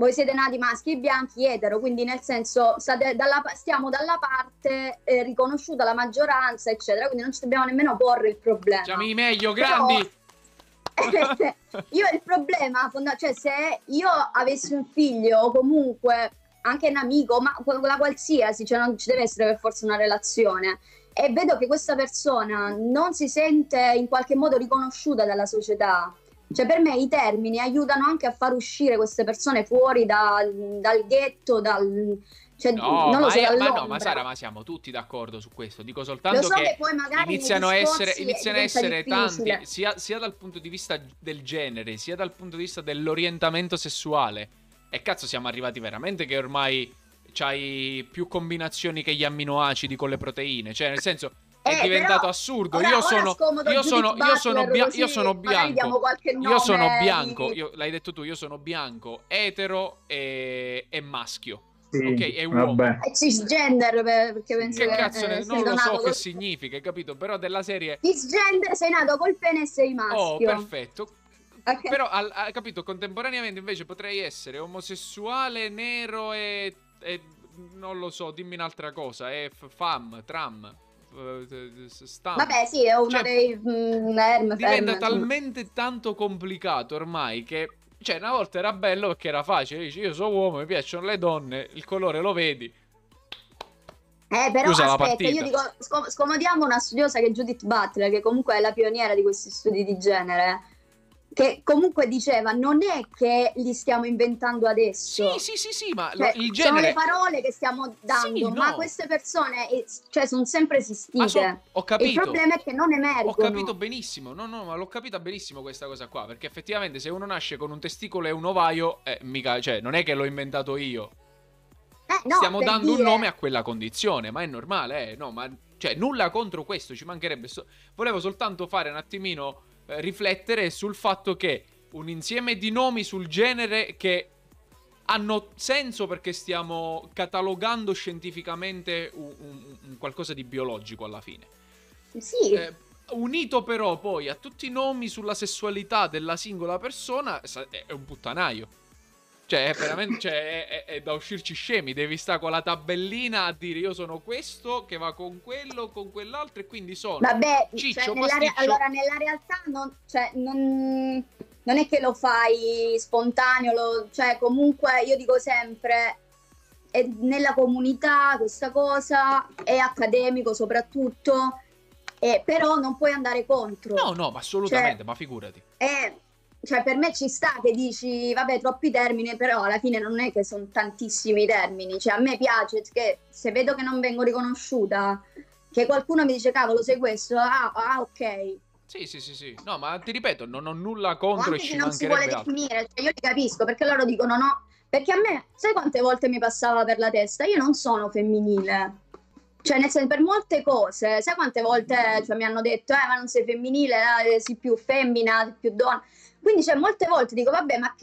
Voi siete nati maschi e bianchi, etero, quindi nel senso stiamo dalla parte riconosciuta la maggioranza, eccetera, quindi non ci dobbiamo nemmeno porre il problema. Chiami meglio, grandi! Però, io il problema, cioè se io avessi un figlio o comunque anche un amico, ma quella qualsiasi, cioè non ci deve essere per forza una relazione, e vedo che questa persona non si sente in qualche modo riconosciuta dalla società, cioè per me i termini aiutano anche a far uscire queste persone fuori dal ghetto, cioè, no, non lo so, ma Sara, ma siamo tutti d'accordo su questo, dico soltanto che poi magari iniziano a essere tanti, sia dal punto di vista del genere, sia dal punto di vista dell'orientamento sessuale, e cazzo siamo arrivati veramente che ormai c'hai più combinazioni che gli amminoacidi con le proteine, cioè nel senso... è diventato assurdo. Io sono bianco. L'hai detto tu, io sono bianco, etero e maschio. Sì, ok, è un uomo. È cisgender, perché penso che cazzo non lo so che significa, hai capito? Però della serie cisgender sei nato col pene e sei maschio. Oh, perfetto. Okay. Però capito, contemporaneamente invece potrei essere omosessuale, nero e non lo so, dimmi un'altra cosa, è FAM, TRAM, stamp. Vabbè, sì, è una, cioè, dei diventa talmente tanto complicato ormai che, cioè, una volta era bello perché era facile, dici io sono uomo, mi piacciono le donne, il colore lo vedi. Però chiusa, aspetta, io dico, scomodiamo una studiosa che è Judith Butler, che comunque è la pioniera di questi studi di genere, che comunque diceva non è che li stiamo inventando adesso. Sì, sì, sì, sì, ma cioè, il genere... sono le parole che stiamo dando, sì, no, ma queste persone, cioè, sono sempre esistite. Ho capito. Il problema è che non emergono. Ho capito benissimo. No, no, ma l'ho capita benissimo questa cosa qua, perché effettivamente se uno nasce con un testicolo e un ovaio, mica, cioè, non è che l'ho inventato io. No, stiamo dando un nome a quella condizione, ma è normale, no, ma cioè nulla contro questo, ci mancherebbe. Volevo soltanto fare un attimino riflettere sul fatto che un insieme di nomi sul genere che hanno senso perché stiamo catalogando scientificamente un qualcosa di biologico alla fine. Sì. Unito però poi a tutti i nomi sulla sessualità della singola persona è un puttanaio. Cioè, veramente, cioè, è da uscirci scemi, devi stare con la tabellina a dire io sono questo, che va con quello, con quell'altro, e quindi sono... Vabbè, ciccio, cioè, allora nella realtà non, cioè, non è che lo fai spontaneo, cioè comunque io dico sempre, è nella comunità questa cosa, è accademico soprattutto, però non puoi andare contro. No, no, ma assolutamente, cioè, ma figurati. Cioè, per me ci sta che dici, vabbè, troppi termini, però alla fine non è che sono tantissimi termini. Cioè, a me piace che se vedo che non vengo riconosciuta, che qualcuno mi dice, cavolo, sei questo, ah, ok. Sì, sì, sì, sì. No, ma ti ripeto, non ho nulla contro, e ci mancherebbe altro. Non si vuole definire, cioè, io li capisco, perché loro dicono no. Perché a me, sai quante volte mi passava per la testa? Io non sono femminile. Cioè, nel senso, per molte cose, sai quante volte, cioè, mi hanno detto, ma non sei femminile, sei più femmina, sei più donna. Quindi, cioè, molte volte dico, vabbè, ma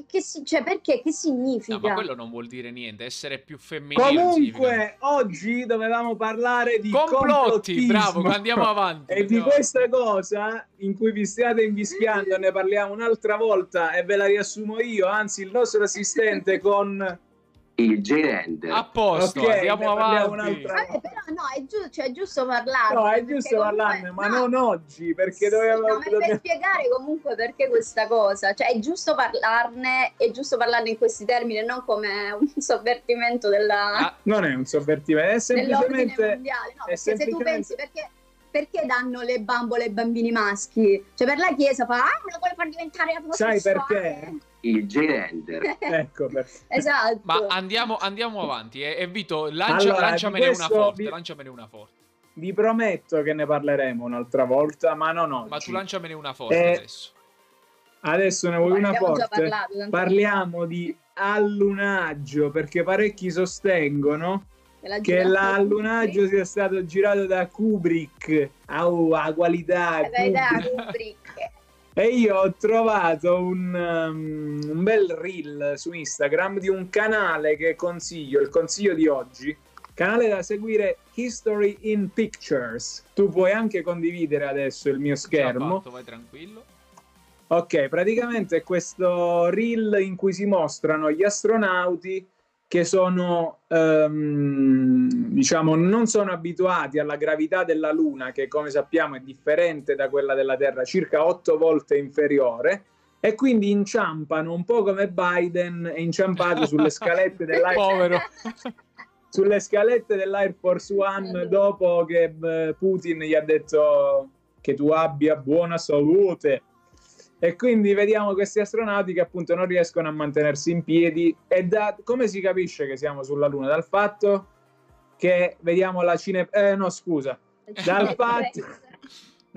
cioè, perché? Che significa? No, ma quello non vuol dire niente, essere più femminile. Comunque, oggi dovevamo parlare di complotti, bravo, andiamo avanti. E di questa cosa in cui vi state invischiando, ne parliamo un'altra volta e ve la riassumo io, anzi il nostro assistente con... il gerente. A posto, okay, andiamo avanti. Vabbè, però no, cioè, è giusto parlarne. No, è giusto parlarne, comunque... ma no, non oggi, perché sì, dovevamo... No, ma per spiegare comunque perché questa cosa, cioè è giusto parlarne in questi termini, non come un sovvertimento della... Ah, non è un sovvertimento, è semplicemente... mondiale, no, perché semplicemente... se tu pensi, perché danno le bambole ai bambini maschi? Cioè, per la Chiesa fa, me lo vuole far diventare omosessuale. Sai perché? Il gender. Ecco, esatto. Ma andiamo avanti. E Vito, allora, lanciamene una forte. Lanciamene una forte. Vi prometto che ne parleremo un'altra volta, ma non oggi. Ma tu lanciamene una forte adesso. Adesso ne vuoi una forte? Parliamo di allunaggio, perché parecchi sostengono che l'allunaggio sia stato girato da Kubrick a qualità Kubrick. E io ho trovato un bel reel su Instagram di un canale che consiglio, il consiglio di oggi, canale da seguire, History in Pictures. Tu puoi anche condividere adesso il mio schermo. Già fatto, vai tranquillo. Ok, praticamente è questo reel in cui si mostrano gli astronauti che sono, diciamo, non sono abituati alla gravità della Luna, che come sappiamo è differente da quella della Terra, circa 8 volte inferiore, e quindi inciampano un po' come Biden è inciampato sulle scalette dell'Air Force One dopo che Putin gli ha detto che tu abbia buona salute. E quindi vediamo questi astronauti che appunto non riescono a mantenersi in piedi. E come si capisce che siamo sulla Luna? Dal fatto che vediamo la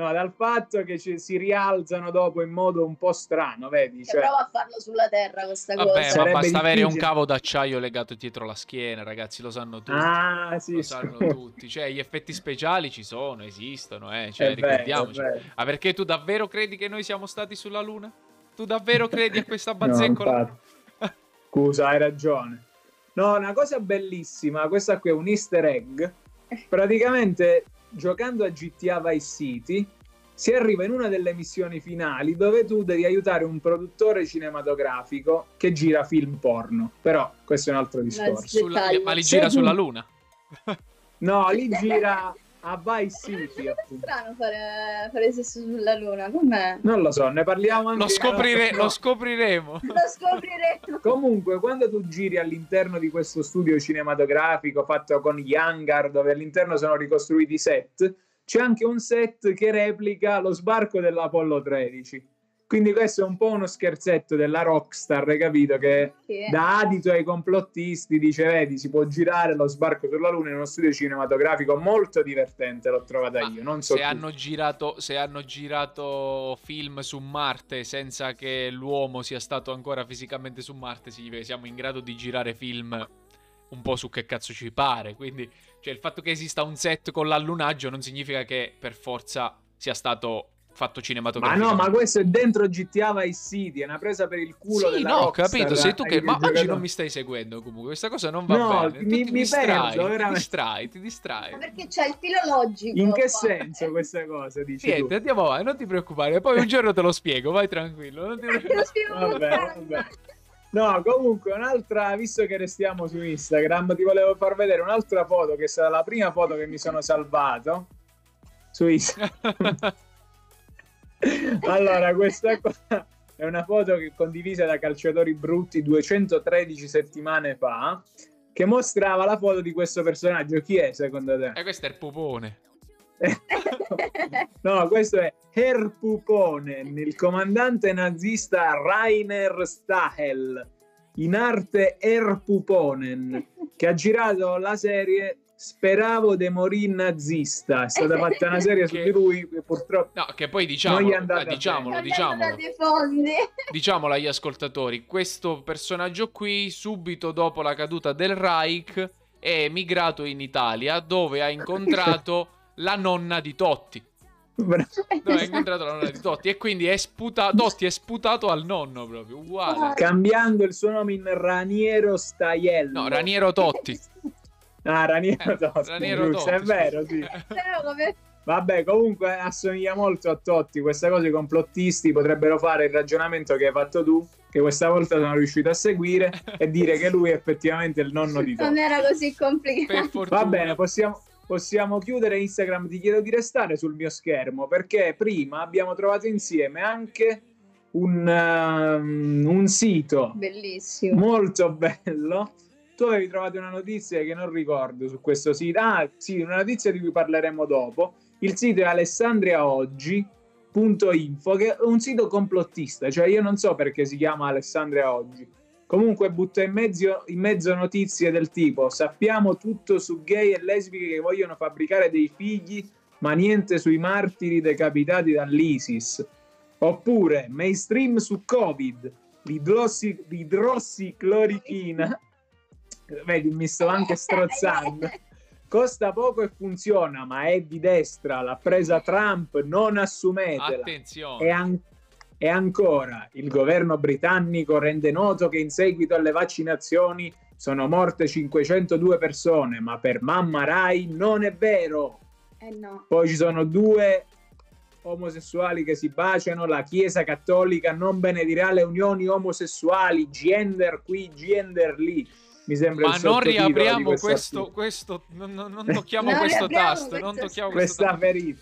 dal fatto che si rialzano dopo in modo un po' strano, vedi? Cioè... prova a farlo sulla Terra questa cosa. Ma basta avere un cavo d'acciaio legato dietro la schiena, ragazzi, lo sanno tutti. Ah, sì, lo sanno tutti. Cioè, gli effetti speciali ci sono, esistono, cioè, ricordiamoci. Ma perché tu davvero credi che noi siamo stati sulla Luna? Tu davvero credi a questa bazzecola? No, scusa, hai ragione. No, una cosa bellissima, questa qui è un easter egg. Praticamente... giocando a GTA Vice City si arriva in una delle missioni finali dove tu devi aiutare un produttore cinematografico che gira film porno. Però questo è un altro discorso. Ma li gira sulla luna? No, li gira a Vice City. È strano fare il sesso sulla luna, com'è? Non lo so, ne parliamo anche. Lo scopriremo. Comunque, quando tu giri all'interno di questo studio cinematografico fatto con gli hangar, dove all'interno sono ricostruiti i set, c'è anche un set che replica lo sbarco dell'Apollo 13. Quindi questo è un po' uno scherzetto della rockstar, hai capito? Che dà adito ai complottisti, dice, vedi, si può girare lo sbarco sulla luna in uno studio cinematografico molto divertente, l'ho trovata io, non so. Se hanno girato film su Marte senza che l'uomo sia stato ancora fisicamente su Marte, significa che siamo in grado di girare film un po' su che cazzo ci pare. Quindi, cioè, il fatto che esista un set con l'allunaggio non significa che per forza sia stato fatto cinematografico. Ma no, ma questo è dentro GTA Vice City, è una presa per il culo della rockstar. Sì, no, ho capito, sei tu che... Ma oggi non mi stai seguendo, comunque, questa cosa non va bene. No, ti distrai. Ma perché c'è il filo logico. In che senso questa cosa, dici tu? Niente, andiamo avanti, non ti preoccupare, poi un giorno te lo spiego, vai tranquillo. Non ti preoccupare. Vabbè. No, comunque, un'altra, visto che restiamo su Instagram, ti volevo far vedere un'altra foto, che sarà la prima foto che mi sono salvato su Instagram. Allora, questa qua è una foto condivisa da Calciatori Brutti 213 settimane fa, che mostrava la foto di questo personaggio. Chi è, secondo te? E questo è il pupone. No, questo è Herr Puponen, il comandante nazista Rainer Stahel, in arte Herr Puponen, che ha girato la serie Speravo de morì nazista. È stata fatta una serie su di lui che purtroppo che poi diciamolo agli ascoltatori, questo personaggio qui subito dopo la caduta del Reich è emigrato in Italia, dove ha incontrato la nonna di Totti. E quindi Totti è sputato al nonno proprio, uguale, cambiando il suo nome in Raniero Staiello. No, Raniero Totti. Ah, Raniero Totti, è vero, sì. Vabbè, comunque assomiglia molto a Totti. Queste cose i complottisti potrebbero fare il ragionamento che hai fatto tu, che questa volta sono riuscito a seguire, e dire che lui è effettivamente il nonno di Totti. Non era così complicato. Va bene, possiamo chiudere Instagram. Ti chiedo di restare sul mio schermo, perché prima abbiamo trovato insieme anche un sito bellissimo, molto bello. Tu avevi trovato una notizia che non ricordo su questo sito. Ah, sì, una notizia di cui parleremo dopo. Il sito è alessandriaoggi.info, che è un sito complottista. Cioè, io non so perché si chiama Alessandria Oggi. Comunque butta in mezzo notizie del tipo: sappiamo tutto su gay e lesbiche che vogliono fabbricare dei figli, ma niente sui martiri decapitati dall'ISIS. Oppure mainstream su Covid, l'idrossiclorochina. Vedi, mi sto anche strozzando. Costa poco e funziona, ma è di destra, l'ha presa Trump, non assumetela. Attenzione. E ancora, il governo britannico rende noto che in seguito alle vaccinazioni sono morte 502 persone, ma per mamma Rai non è vero. No. Poi ci sono due omosessuali che si baciano, la Chiesa Cattolica non benedirà le unioni omosessuali, gender qui, gender lì. Mi sembra ma il non riapriamo questo non tocchiamo questo tasto, non tocchiamo questa ferita.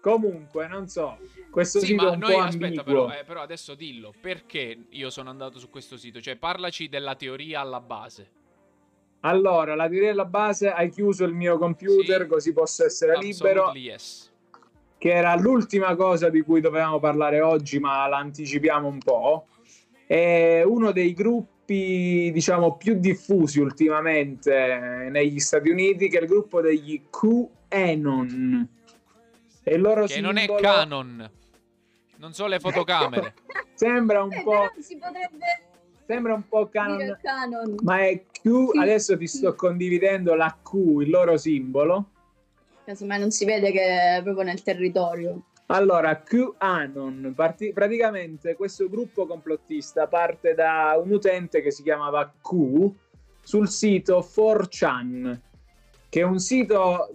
Comunque non so, questo sito è un po' ambiguo. Però adesso dillo, perché io sono andato su questo sito, cioè parlaci della teoria alla base. Allora, la teoria alla base, hai chiuso il mio computer, sì, così posso essere libero. Yes. Che era l'ultima cosa di cui dovevamo parlare oggi, ma la anticipiamo un po'. È uno dei gruppi, diciamo, più diffusi ultimamente negli Stati Uniti, che è il gruppo degli QAnon, e il loro che simbolo... non è Canon, non so, le fotocamere. sembra un po' Canon, ma è Q. Adesso ti sto condividendo la Q, il loro simbolo, ma non si vede che è proprio nel territorio. Allora, QAnon, praticamente questo gruppo complottista parte da un utente che si chiamava Q sul sito 4chan, che è un sito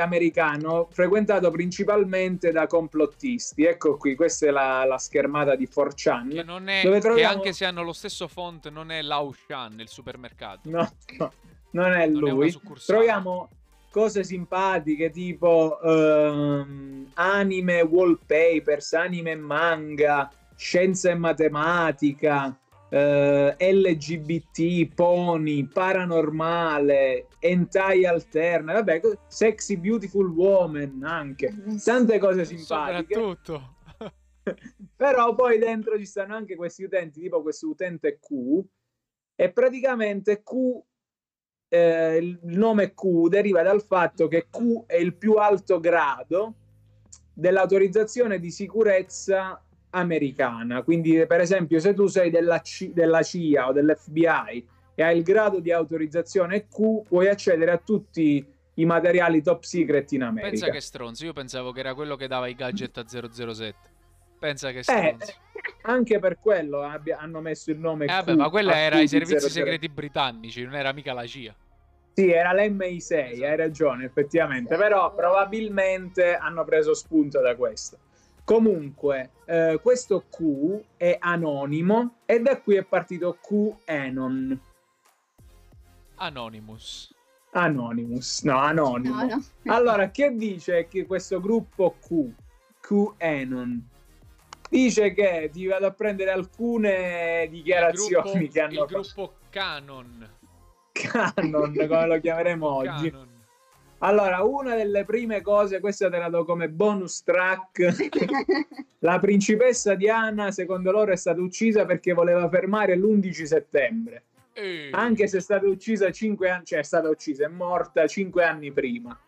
americano frequentato principalmente da complottisti. Ecco qui, questa è la schermata di 4chan. Che, non è, dove troviamo... che anche se hanno lo stesso font, non è Laoshan, il supermercato. No, no, non è lui. Non è una succursale. Troviamo cose simpatiche tipo anime wallpapers, anime manga, scienza e matematica, LGBT, pony, paranormale, hentai alterne, vabbè, sexy beautiful woman, anche tante cose simpatiche soprattutto. Però poi dentro ci stanno anche questi utenti, tipo questo utente Q, e praticamente Q, il nome Q deriva dal fatto che Q è il più alto grado dell'autorizzazione di sicurezza americana. Quindi, per esempio, se tu sei della CIA o dell'FBI e hai il grado di autorizzazione Q, puoi accedere a tutti i materiali top secret in America. Pensa che stronzo, io pensavo che era quello che dava i gadget a 007. Pensa che stronzo. Anche per quello hanno messo il nome Q. Vabbè, ma quella era i servizi segreti britannici, non era mica la CIA. Sì, era l'MI6, esatto. Hai ragione, effettivamente, però probabilmente hanno preso spunto da questo. Comunque, questo Q è anonimo e da qui è partito QAnon. Anonymous. Anonymous, no, anonimo. No, no. Allora, che dice che questo gruppo QAnon? Dice che ti vado a prendere alcune dichiarazioni che hanno fatto. Il gruppo Canon. Canon, come lo chiameremo oggi. Canon. Allora, una delle prime cose, questa te la do come bonus track, la principessa Diana, secondo loro, è stata uccisa perché voleva fermare l'11 settembre. Anche se è stata uccisa 5 anni, cioè è stata uccisa, è morta 5 anni prima.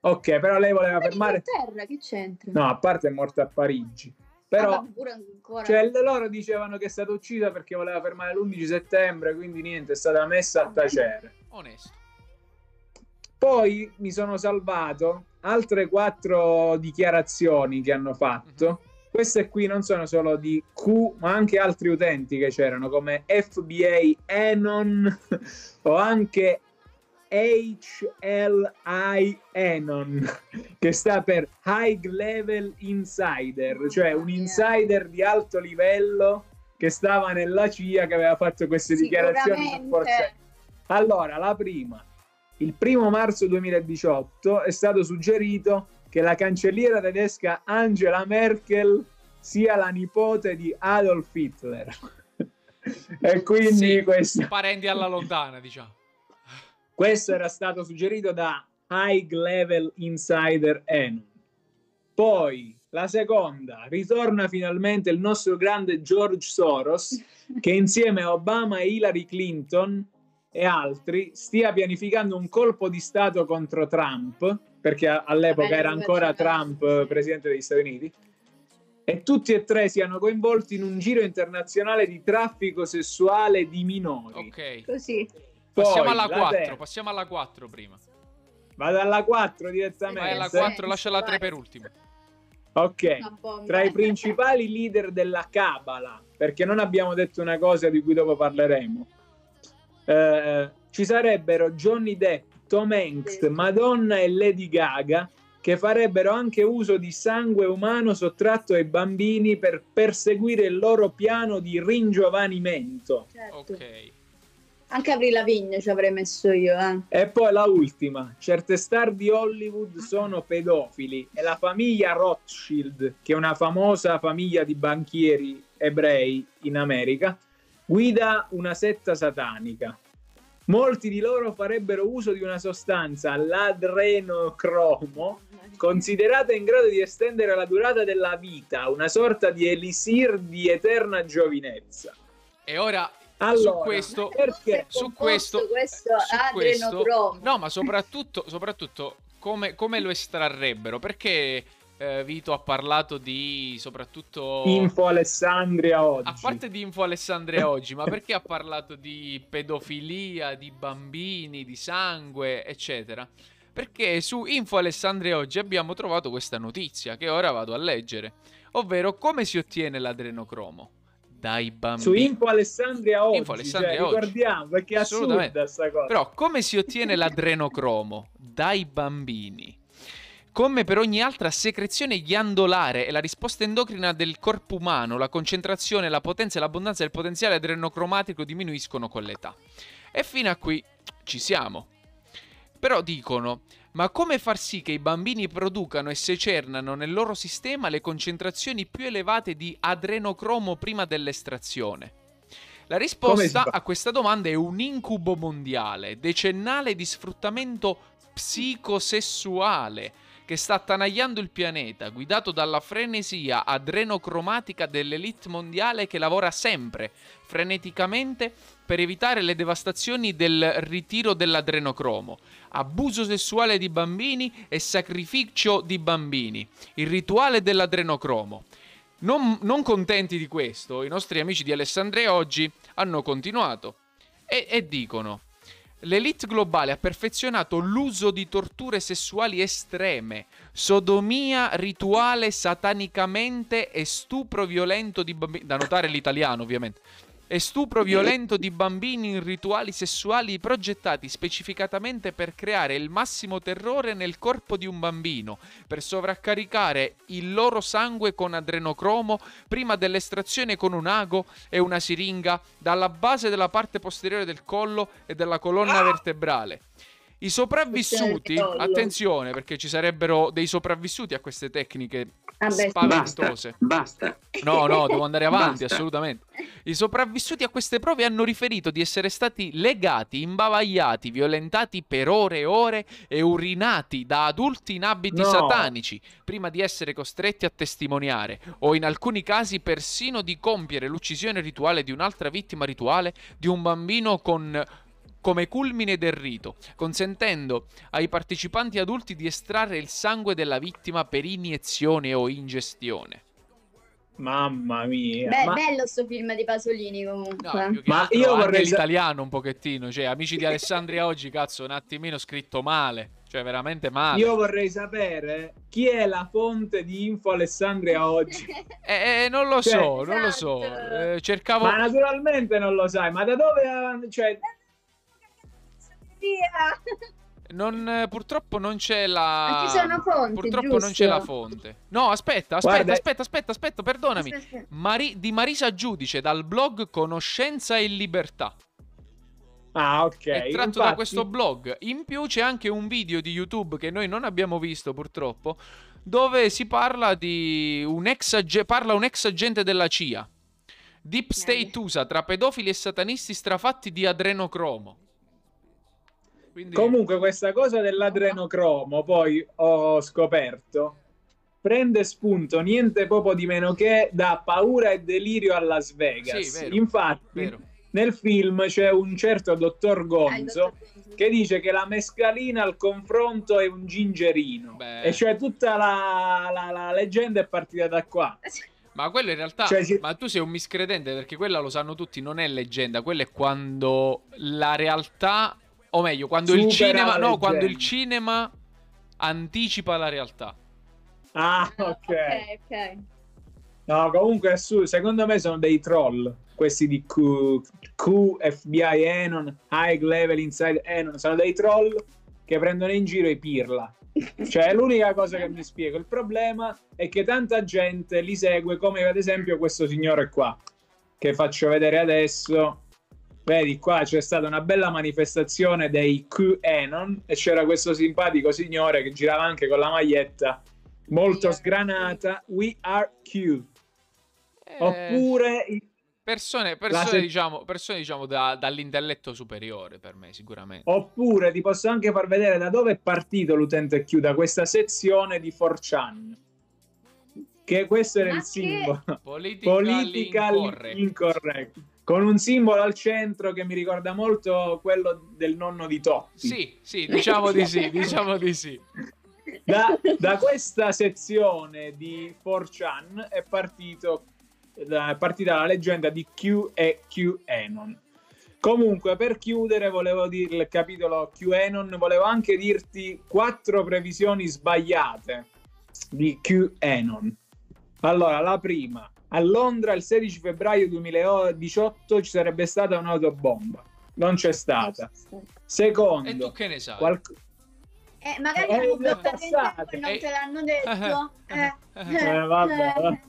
Ok, però lei voleva fermare... Ma in Inghilterra, che c'entra? No, a parte è morta a Parigi. Però, cioè, loro dicevano che è stata uccisa perché voleva fermare l'11 settembre, quindi niente, è stata messa a tacere. Onesto. Poi mi sono salvato altre 4 dichiarazioni che hanno fatto. Queste qui non sono solo di Q, ma anche altri utenti che c'erano, come FBA Anon o anche HLI Anon, che sta per High Level Insider, cioè un insider di alto livello che stava nella CIA, che aveva fatto queste dichiarazioni. Allora, la prima. Il 1° marzo 2018 è stato suggerito che la cancelliera tedesca Angela Merkel sia la nipote di Adolf Hitler. E quindi sì, questo... parenti alla lontana, diciamo. Questo era stato suggerito da High Level Insider N. Poi, la seconda, ritorna finalmente il nostro grande George Soros, che insieme a Obama e Hillary Clinton... e altri stia pianificando un colpo di stato contro Trump, perché all'epoca era ancora Trump presidente degli Stati Uniti, e tutti e 3 siano coinvolti in un giro internazionale di traffico sessuale di minori. Ok, così. Poi, passiamo alla 4, passiamo alla 4 prima. Vado alla 4 direttamente. Vai alla 4, lascia la 3 per ultimo. Ok, tra i principali leader della Cabala, perché non abbiamo detto una cosa di cui dopo parleremo, ci sarebbero Johnny Depp, Tom Hanks, Madonna e Lady Gaga, che farebbero anche uso di sangue umano sottratto ai bambini per perseguire il loro piano di ringiovanimento. Certo. Okay. Anche Avril Lavigne ci avrei messo io. E poi la ultima, certe star di Hollywood sono pedofili e la famiglia Rothschild, che è una famosa famiglia di banchieri ebrei in America, guida una setta satanica. Molti di loro farebbero uso di una sostanza, l'adrenocromo, considerata in grado di estendere la durata della vita, una sorta di elisir di eterna giovinezza. E ora, allora, su questo... Perché? Su questo adrenocromo. No, ma soprattutto come lo estrarrebbero? Perché... Vito ha parlato di soprattutto Info Alessandria oggi. A parte di Info Alessandria oggi, ma perché ha parlato di pedofilia, di bambini, di sangue, eccetera? Perché su Info Alessandria oggi abbiamo trovato questa notizia che ora vado a leggere, ovvero come si ottiene l'adrenocromo. dai bambini. Su Info Alessandria oggi, Info Alessandria oggi. Ricordiamo, perché è assurda sta cosa. Però come si ottiene l'adrenocromo? Dai bambini. Come per ogni altra secrezione ghiandolare è la risposta endocrina del corpo umano, la concentrazione, la potenza e l'abbondanza del potenziale adrenocromatico diminuiscono con l'età. E fino a qui ci siamo. Però dicono, ma come far sì che i bambini producano e secernano nel loro sistema le concentrazioni più elevate di adrenocromo prima dell'estrazione? La risposta a questa domanda è un incubo mondiale, decennale di sfruttamento psicosessuale, che sta attanagliando il pianeta, guidato dalla frenesia adrenocromatica dell'elite mondiale che lavora sempre, freneticamente, per evitare le devastazioni del ritiro dell'adrenocromo. Abuso sessuale di bambini e sacrificio di bambini. Il rituale dell'adrenocromo. Non contenti di questo, i nostri amici di Alessandria oggi hanno continuato e dicono... L'elite globale ha perfezionato l'uso di torture sessuali estreme, sodomia rituale satanicamente e stupro violento di bambini... Da notare l'italiano, ovviamente. E stupro violento di bambini in rituali sessuali progettati specificatamente per creare il massimo terrore nel corpo di un bambino, per sovraccaricare il loro sangue con adrenocromo prima dell'estrazione con un ago e una siringa dalla base della parte posteriore del collo e della colonna vertebrale. I sopravvissuti, attenzione, perché ci sarebbero dei sopravvissuti a queste tecniche spaventose. Basta. No, devo andare avanti, assolutamente. I sopravvissuti a queste prove hanno riferito di essere stati legati, imbavagliati, violentati per ore e ore e urinati da adulti in abiti satanici, prima di essere costretti a testimoniare, o in alcuni casi persino di compiere l'uccisione rituale di un'altra vittima rituale di un bambino con... come culmine del rito, consentendo ai partecipanti adulti di estrarre il sangue della vittima per iniezione o ingestione. Mamma mia. Bello sto film di Pasolini comunque. No, ma io vorrei l'italiano un pochettino, cioè amici di Alessandria oggi, cazzo, un attimino scritto male, cioè veramente male. Io vorrei sapere chi è la fonte di Info Alessandria oggi. Non lo so, esatto. Cercavo. Ma naturalmente non lo sai, ma da dove, cioè... purtroppo non c'è la fonte, purtroppo giusto? Non c'è la fonte. No, aspetta, perdonami. Aspetta. Di Marisa Giudice, dal blog Conoscenza e Libertà. Ah, ok. È tratto da questo blog. In più c'è anche un video di YouTube che noi non abbiamo visto purtroppo, dove si parla di un ex agente della CIA. Deep State USA tra pedofili e satanisti strafatti di adrenocromo. Quindi... Comunque questa cosa dell'adrenocromo, poi ho scoperto, prende spunto niente poco di meno che da Paura e delirio a Las Vegas. Sì, vero, infatti vero. Nel film c'è un certo dottor Gonzo che dice che la mescalina al confronto è un gingerino. Beh. E cioè tutta la leggenda è partita da qua. Ma quello in realtà, ma tu sei un miscredente, perché quella, lo sanno tutti, non è leggenda. Quella è quando la realtà... O meglio, quando il cinema anticipa la realtà. Ah, ok. No, comunque, secondo me sono dei troll, questi di FBI Enon, High Level Inside Enon, sono dei troll che prendono in giro i pirla. Cioè, è l'unica cosa che mi spiego. Il problema è che tanta gente li segue, come ad esempio questo signore qua, che faccio vedere adesso... Vedi, qua c'è stata una bella manifestazione dei QAnon e c'era questo simpatico signore che girava anche con la maglietta molto sgranata, We Are Q. Oppure... Persone, diciamo, dall'intelletto superiore, per me, sicuramente. Oppure ti posso anche far vedere da dove è partito l'utente Q, da questa sezione di 4chan. Che questo era il simbolo. Politica incorretto. Con un simbolo al centro che mi ricorda molto quello del nonno di Totti. Sì, diciamo di sì. Da questa sezione di 4chan è partita la leggenda di Q e QAnon. Comunque, per chiudere, volevo dire il capitolo QAnon, volevo anche dirti 4 previsioni sbagliate di QAnon. Allora, la prima... A Londra il 16 febbraio 2018 ci sarebbe stata un'autobomba. Non c'è stata. Secondo... E tu che ne sai? Magari non te l'hanno detto. Vabbè.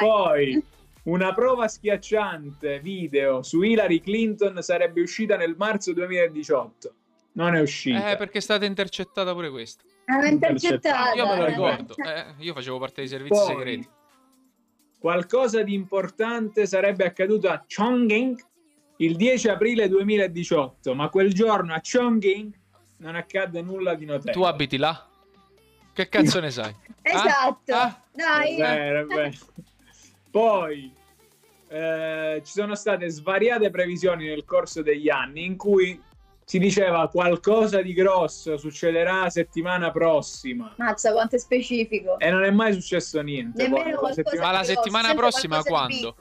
Poi una prova schiacciante video su Hillary Clinton sarebbe uscita nel marzo 2018. Non è uscita. Perché è stata intercettata pure questa. Intercettata. Io me lo ricordo. Io facevo parte dei servizi segreti. Qualcosa di importante sarebbe accaduto a Chongqing il 10 aprile 2018, ma quel giorno a Chongqing non accadde nulla di notevole. Tu abiti là? Che cazzo ne sai? Esatto. Dai. Vabbè. Poi ci sono state svariate previsioni nel corso degli anni in cui si diceva qualcosa di grosso succederà settimana prossima. Mazza, quanto è specifico. E non è mai successo niente. Ma la settimana prossima quando?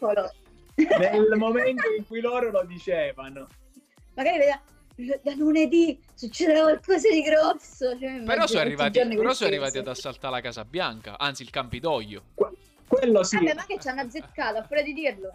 Nel momento in cui loro lo dicevano. Magari da lunedì succederà qualcosa di grosso. Cioè, però sono arrivati ad assaltare la Casa Bianca, anzi il Campidoglio. Quello sì. Vabbè, ma che ci hanno azzeccato, pure di dirlo.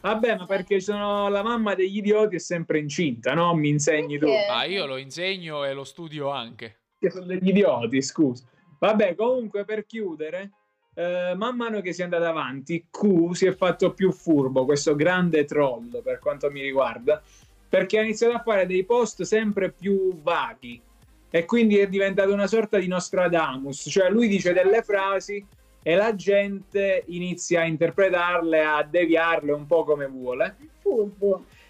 Vabbè, ma perché sono la mamma degli idioti è sempre incinta, no? Mi insegni tu. Ma io lo insegno e lo studio anche. Che sono degli idioti, scusa. Vabbè, comunque per chiudere, man mano che si è andato avanti, Q si è fatto più furbo, questo grande troll per quanto mi riguarda, perché ha iniziato a fare dei post sempre più vaghi e quindi è diventato una sorta di Nostradamus, cioè lui dice delle frasi e la gente inizia a interpretarle, a deviarle un po' come vuole.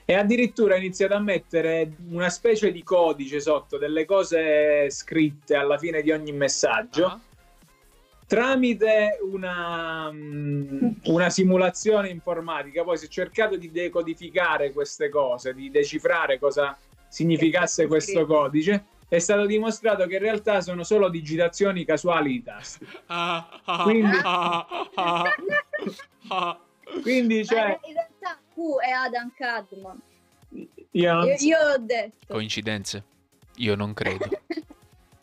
E addirittura ha iniziato a mettere una specie di codice sotto delle cose scritte alla fine di ogni messaggio tramite una simulazione informatica. Poi si è cercato di decodificare queste cose, di decifrare cosa significasse questo codice. È stato dimostrato che in realtà sono solo digitazioni casuali di tasti. Quindi cioè... in realtà Q è Adam Cadman. Io l'ho detto. Coincidenze? Io non credo.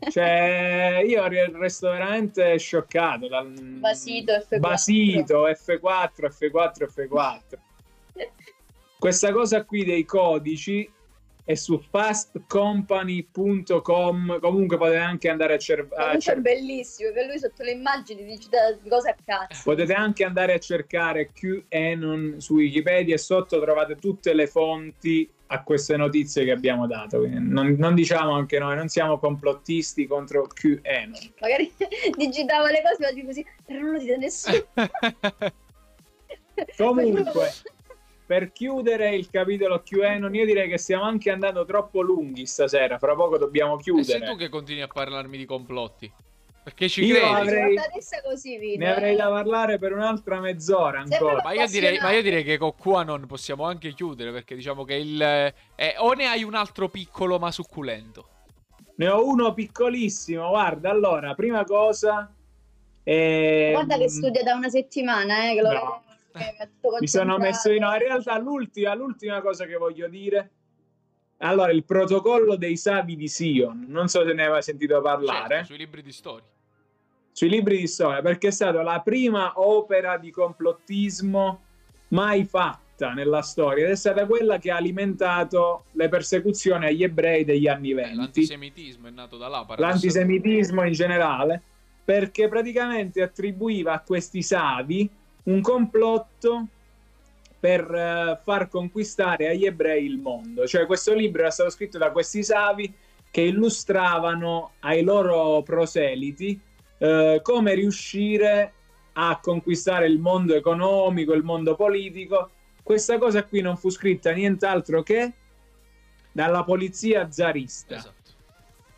Cioè, io resto veramente scioccato. Basito, F4. Questa cosa qui dei codici è su fastcompany.com. comunque potete anche andare a cercare, è bellissimo che lui sotto le immagini dice cosa cazzo. Potete anche andare a cercare QAnon su Wikipedia e sotto trovate tutte le fonti a queste notizie che abbiamo dato. Non diciamo anche noi, non siamo complottisti contro QAnon. Magari digitavo le cose ma dico così, però non lo dite nessuno. Comunque per chiudere il capitolo QAnon, io direi che stiamo anche andando troppo lunghi stasera, fra poco dobbiamo chiudere. E sei tu che continui a parlarmi di complotti? Perché io credi? Ne avrei da parlare per un'altra mezz'ora ancora. Ma io direi che con QAnon possiamo anche chiudere, perché diciamo che o ne hai un altro piccolo ma succulento? Ne ho uno piccolissimo, guarda, allora, prima cosa... Guarda che studia da una settimana, che lo no. Mi sono messo in realtà l'ultima cosa che voglio dire. Allora, il protocollo dei savi di Sion, non so se ne aveva sentito parlare. Certo, sui libri di storia, perché è stata la prima opera di complottismo mai fatta nella storia ed è stata quella che ha alimentato le persecuzioni agli ebrei degli anni 20. L'antisemitismo è nato da là, l'antisemitismo in generale, perché praticamente attribuiva a questi savi un complotto per far conquistare agli ebrei il mondo. Cioè questo libro era stato scritto da questi savi che illustravano ai loro proseliti come riuscire a conquistare il mondo economico, il mondo politico. Questa cosa qui non fu scritta nient'altro che dalla polizia zarista. Esatto.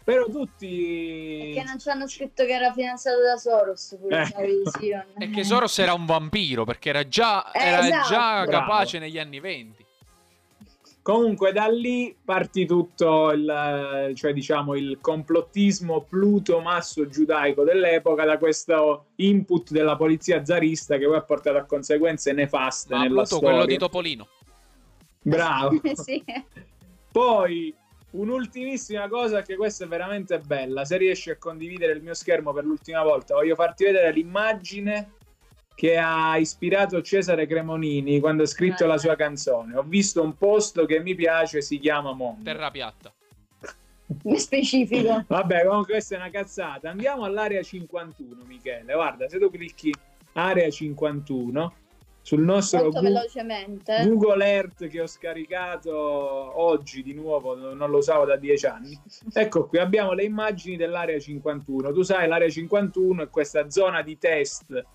Però tutti... Perché non ci hanno scritto che era finanziato da Soros e che Soros era un vampiro, perché era già capace negli anni 20. Comunque da lì partì tutto il complottismo pluto-masso giudaico dell'epoca, da questo input della polizia zarista che poi ha portato a conseguenze nefaste nella storia. Quello di Topolino. Bravo. Sì. Poi... un'ultimissima cosa, che questa è veramente bella. Se riesci a condividere il mio schermo per l'ultima volta, voglio farti vedere l'immagine che ha ispirato Cesare Cremonini quando ha scritto la sua canzone. Ho visto un posto che mi piace, si chiama Mondo. Terra piatta. Specifico. Vabbè, comunque questa è una cazzata. Andiamo all'area 51, Michele. Guarda, se tu clicchi area 51 sul nostro Google Earth che ho scaricato oggi di nuovo, non lo usavo da 10 anni, ecco qui abbiamo le immagini dell'area 51. Tu sai, l'area 51 è questa zona di test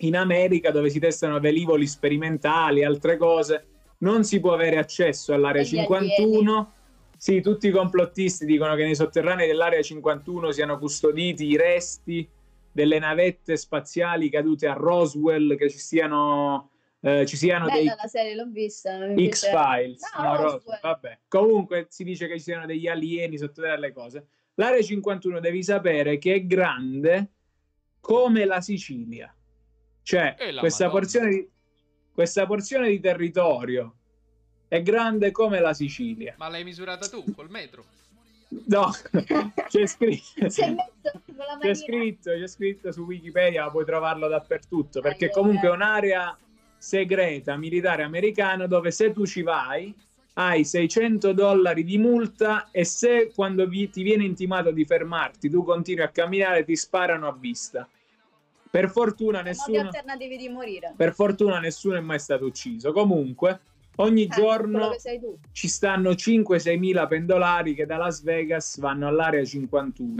in America dove si testano velivoli sperimentali, altre cose. Non si può avere accesso all'area 51 alieni. Sì, tutti i complottisti dicono che nei sotterranei dell'area 51 siano custoditi i resti delle navette spaziali cadute a Roswell, che ci siano bella dei... la serie, l'ho vista. X-Files. No, Roswell. Vabbè. Comunque si dice che ci siano degli alieni sotto le cose. L'area 51 devi sapere che è grande come la Sicilia. Cioè, questa porzione di territorio è grande come la Sicilia. Ma l'hai misurata tu col metro? No, c'è scritto, c'è scritto su Wikipedia, puoi trovarlo dappertutto, perché comunque è un'area segreta militare americana dove se tu ci vai hai $600 di multa, e se quando ti viene intimato di fermarti tu continui a camminare ti sparano a vista. Per fortuna nessuno è mai stato ucciso. Comunque ogni giorno ci stanno 5-6.000 pendolari che da Las Vegas vanno all'area 51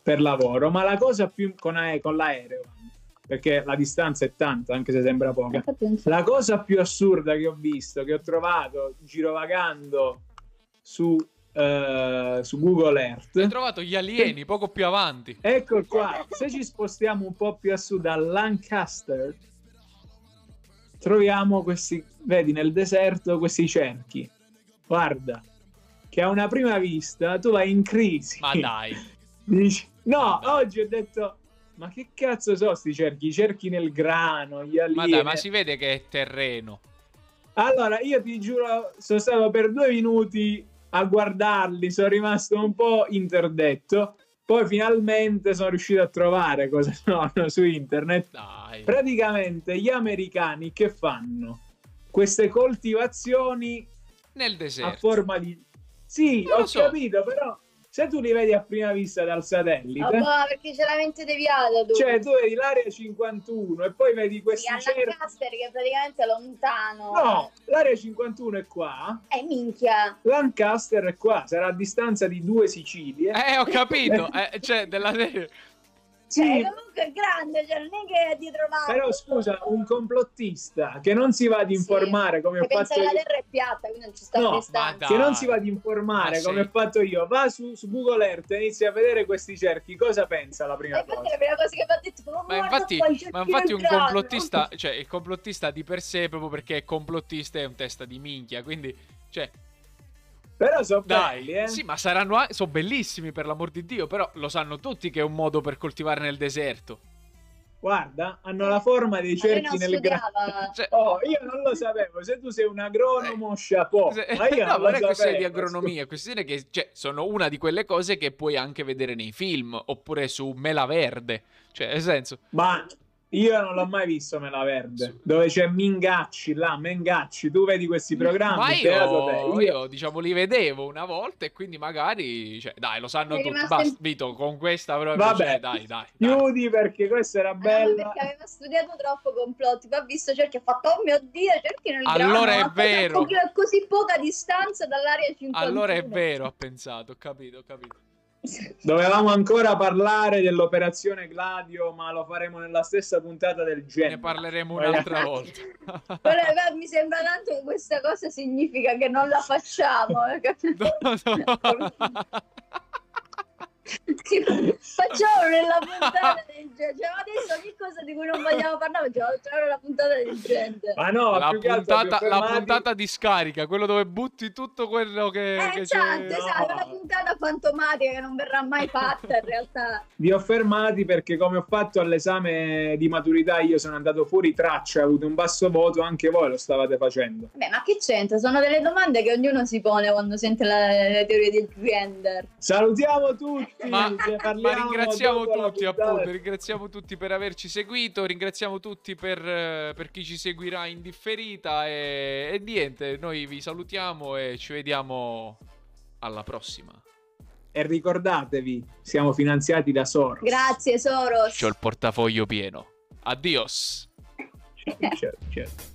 per lavoro, ma la cosa più con l'aereo, perché la distanza è tanta anche se sembra poca. La cosa più assurda che ho visto, che ho trovato girovagando su Google Earth, hai trovato gli alieni poco più avanti. Ecco qua, se ci spostiamo un po' più a sud a Lancaster troviamo questi, vedi nel deserto, questi cerchi, guarda, che a una prima vista tu vai in crisi. Ma dai. Dici, no, dai. Oggi ho detto, ma che cazzo sono sti cerchi? I cerchi nel grano, gli alieni. Ma dai, ma si vede che è terreno. Allora, io ti giuro, sono stato per 2 minuti a guardarli, sono rimasto un po' interdetto. Poi finalmente sono riuscito a trovare cosa sono su internet. Dai. Praticamente gli americani che fanno queste coltivazioni nel deserto a forma di... Sì, ho capito, però se tu li vedi a prima vista dal satellite... Oh, no, perché c'è la mente deviata. Cioè, tu vedi l'area 51 e poi vedi questi cerchi... Lancaster, che è praticamente lontano. No, l'area 51 è qua. Minchia. Lancaster è qua, sarà a distanza di 2 Sicilie. Ho capito, cioè, della serie... Sì, comunque è grande, cioè non è che è dietro l'altro. Però scusa, un complottista che non si va ad informare come ho fatto io. Pensa che la terra è piatta, quindi non ci sta distanza. Che non si va ad informare come ho fatto io, va su Google Earth e inizia a vedere questi cerchi. Cosa pensa la prima cosa? La prima cosa che mi ha detto, ma infatti un complottista, cioè il complottista di per sé, proprio perché è complottista, è un testa di minchia, quindi cioè... Però sono belli, Sì, ma sono bellissimi, per l'amor di Dio. Però lo sanno tutti che è un modo per coltivare nel deserto. Guarda, hanno la forma dei cerchi nel grano. Cioè... Oh, io non lo sapevo. Se tu sei un agronomo, chapeau. Ma io non è questione di agronomia, è questione che sono una di quelle cose che puoi anche vedere nei film, oppure su mela verde. Cioè, nel senso... Ma... Io non l'ho mai visto mela verde, dove c'è Mingacci, Mengacci, tu vedi questi programmi? Ma io diciamo li vedevo una volta e quindi magari, cioè, dai, lo sanno tutti, basta, Vito, con questa proprio, vabbè, cioè, dai. Chiudi, perché questa era bella. No, perché aveva studiato troppo complotti, poi ha visto cerchi, ha fatto, oh mio Dio, cerchi nel grano. Allora è vero. Così poca distanza dall'area 51. Allora è vero, ha pensato, ho capito. Dovevamo ancora parlare dell'operazione Gladio, ma lo faremo nella stessa puntata del genere. Ne parleremo un'altra volta. Però, mi sembra tanto che questa cosa significa che non la facciamo. No. Facciamo nella puntata del genere. Cioè, adesso ogni cosa di cui non vogliamo parlare, facciamo nella puntata del genere. Ma no, la puntata di scarica, quello dove butti tutto quello che c'è. Esatto, la puntata fantomatica che non verrà mai fatta in realtà. Vi ho fermati perché, come ho fatto all'esame di maturità, io sono andato fuori traccia, ho avuto un basso voto, anche voi lo stavate facendo. Beh, ma che c'entra? Sono delle domande che ognuno si pone quando sente le teorie del gender. Salutiamo tutti, ma ringraziamo tutti, appunto, ringraziamo tutti per averci seguito, ringraziamo tutti per chi ci seguirà in differita e niente, noi vi salutiamo e ci vediamo alla prossima. E ricordatevi, siamo finanziati da Soros. Grazie Soros. C'ho il portafoglio pieno. Addios. Certo.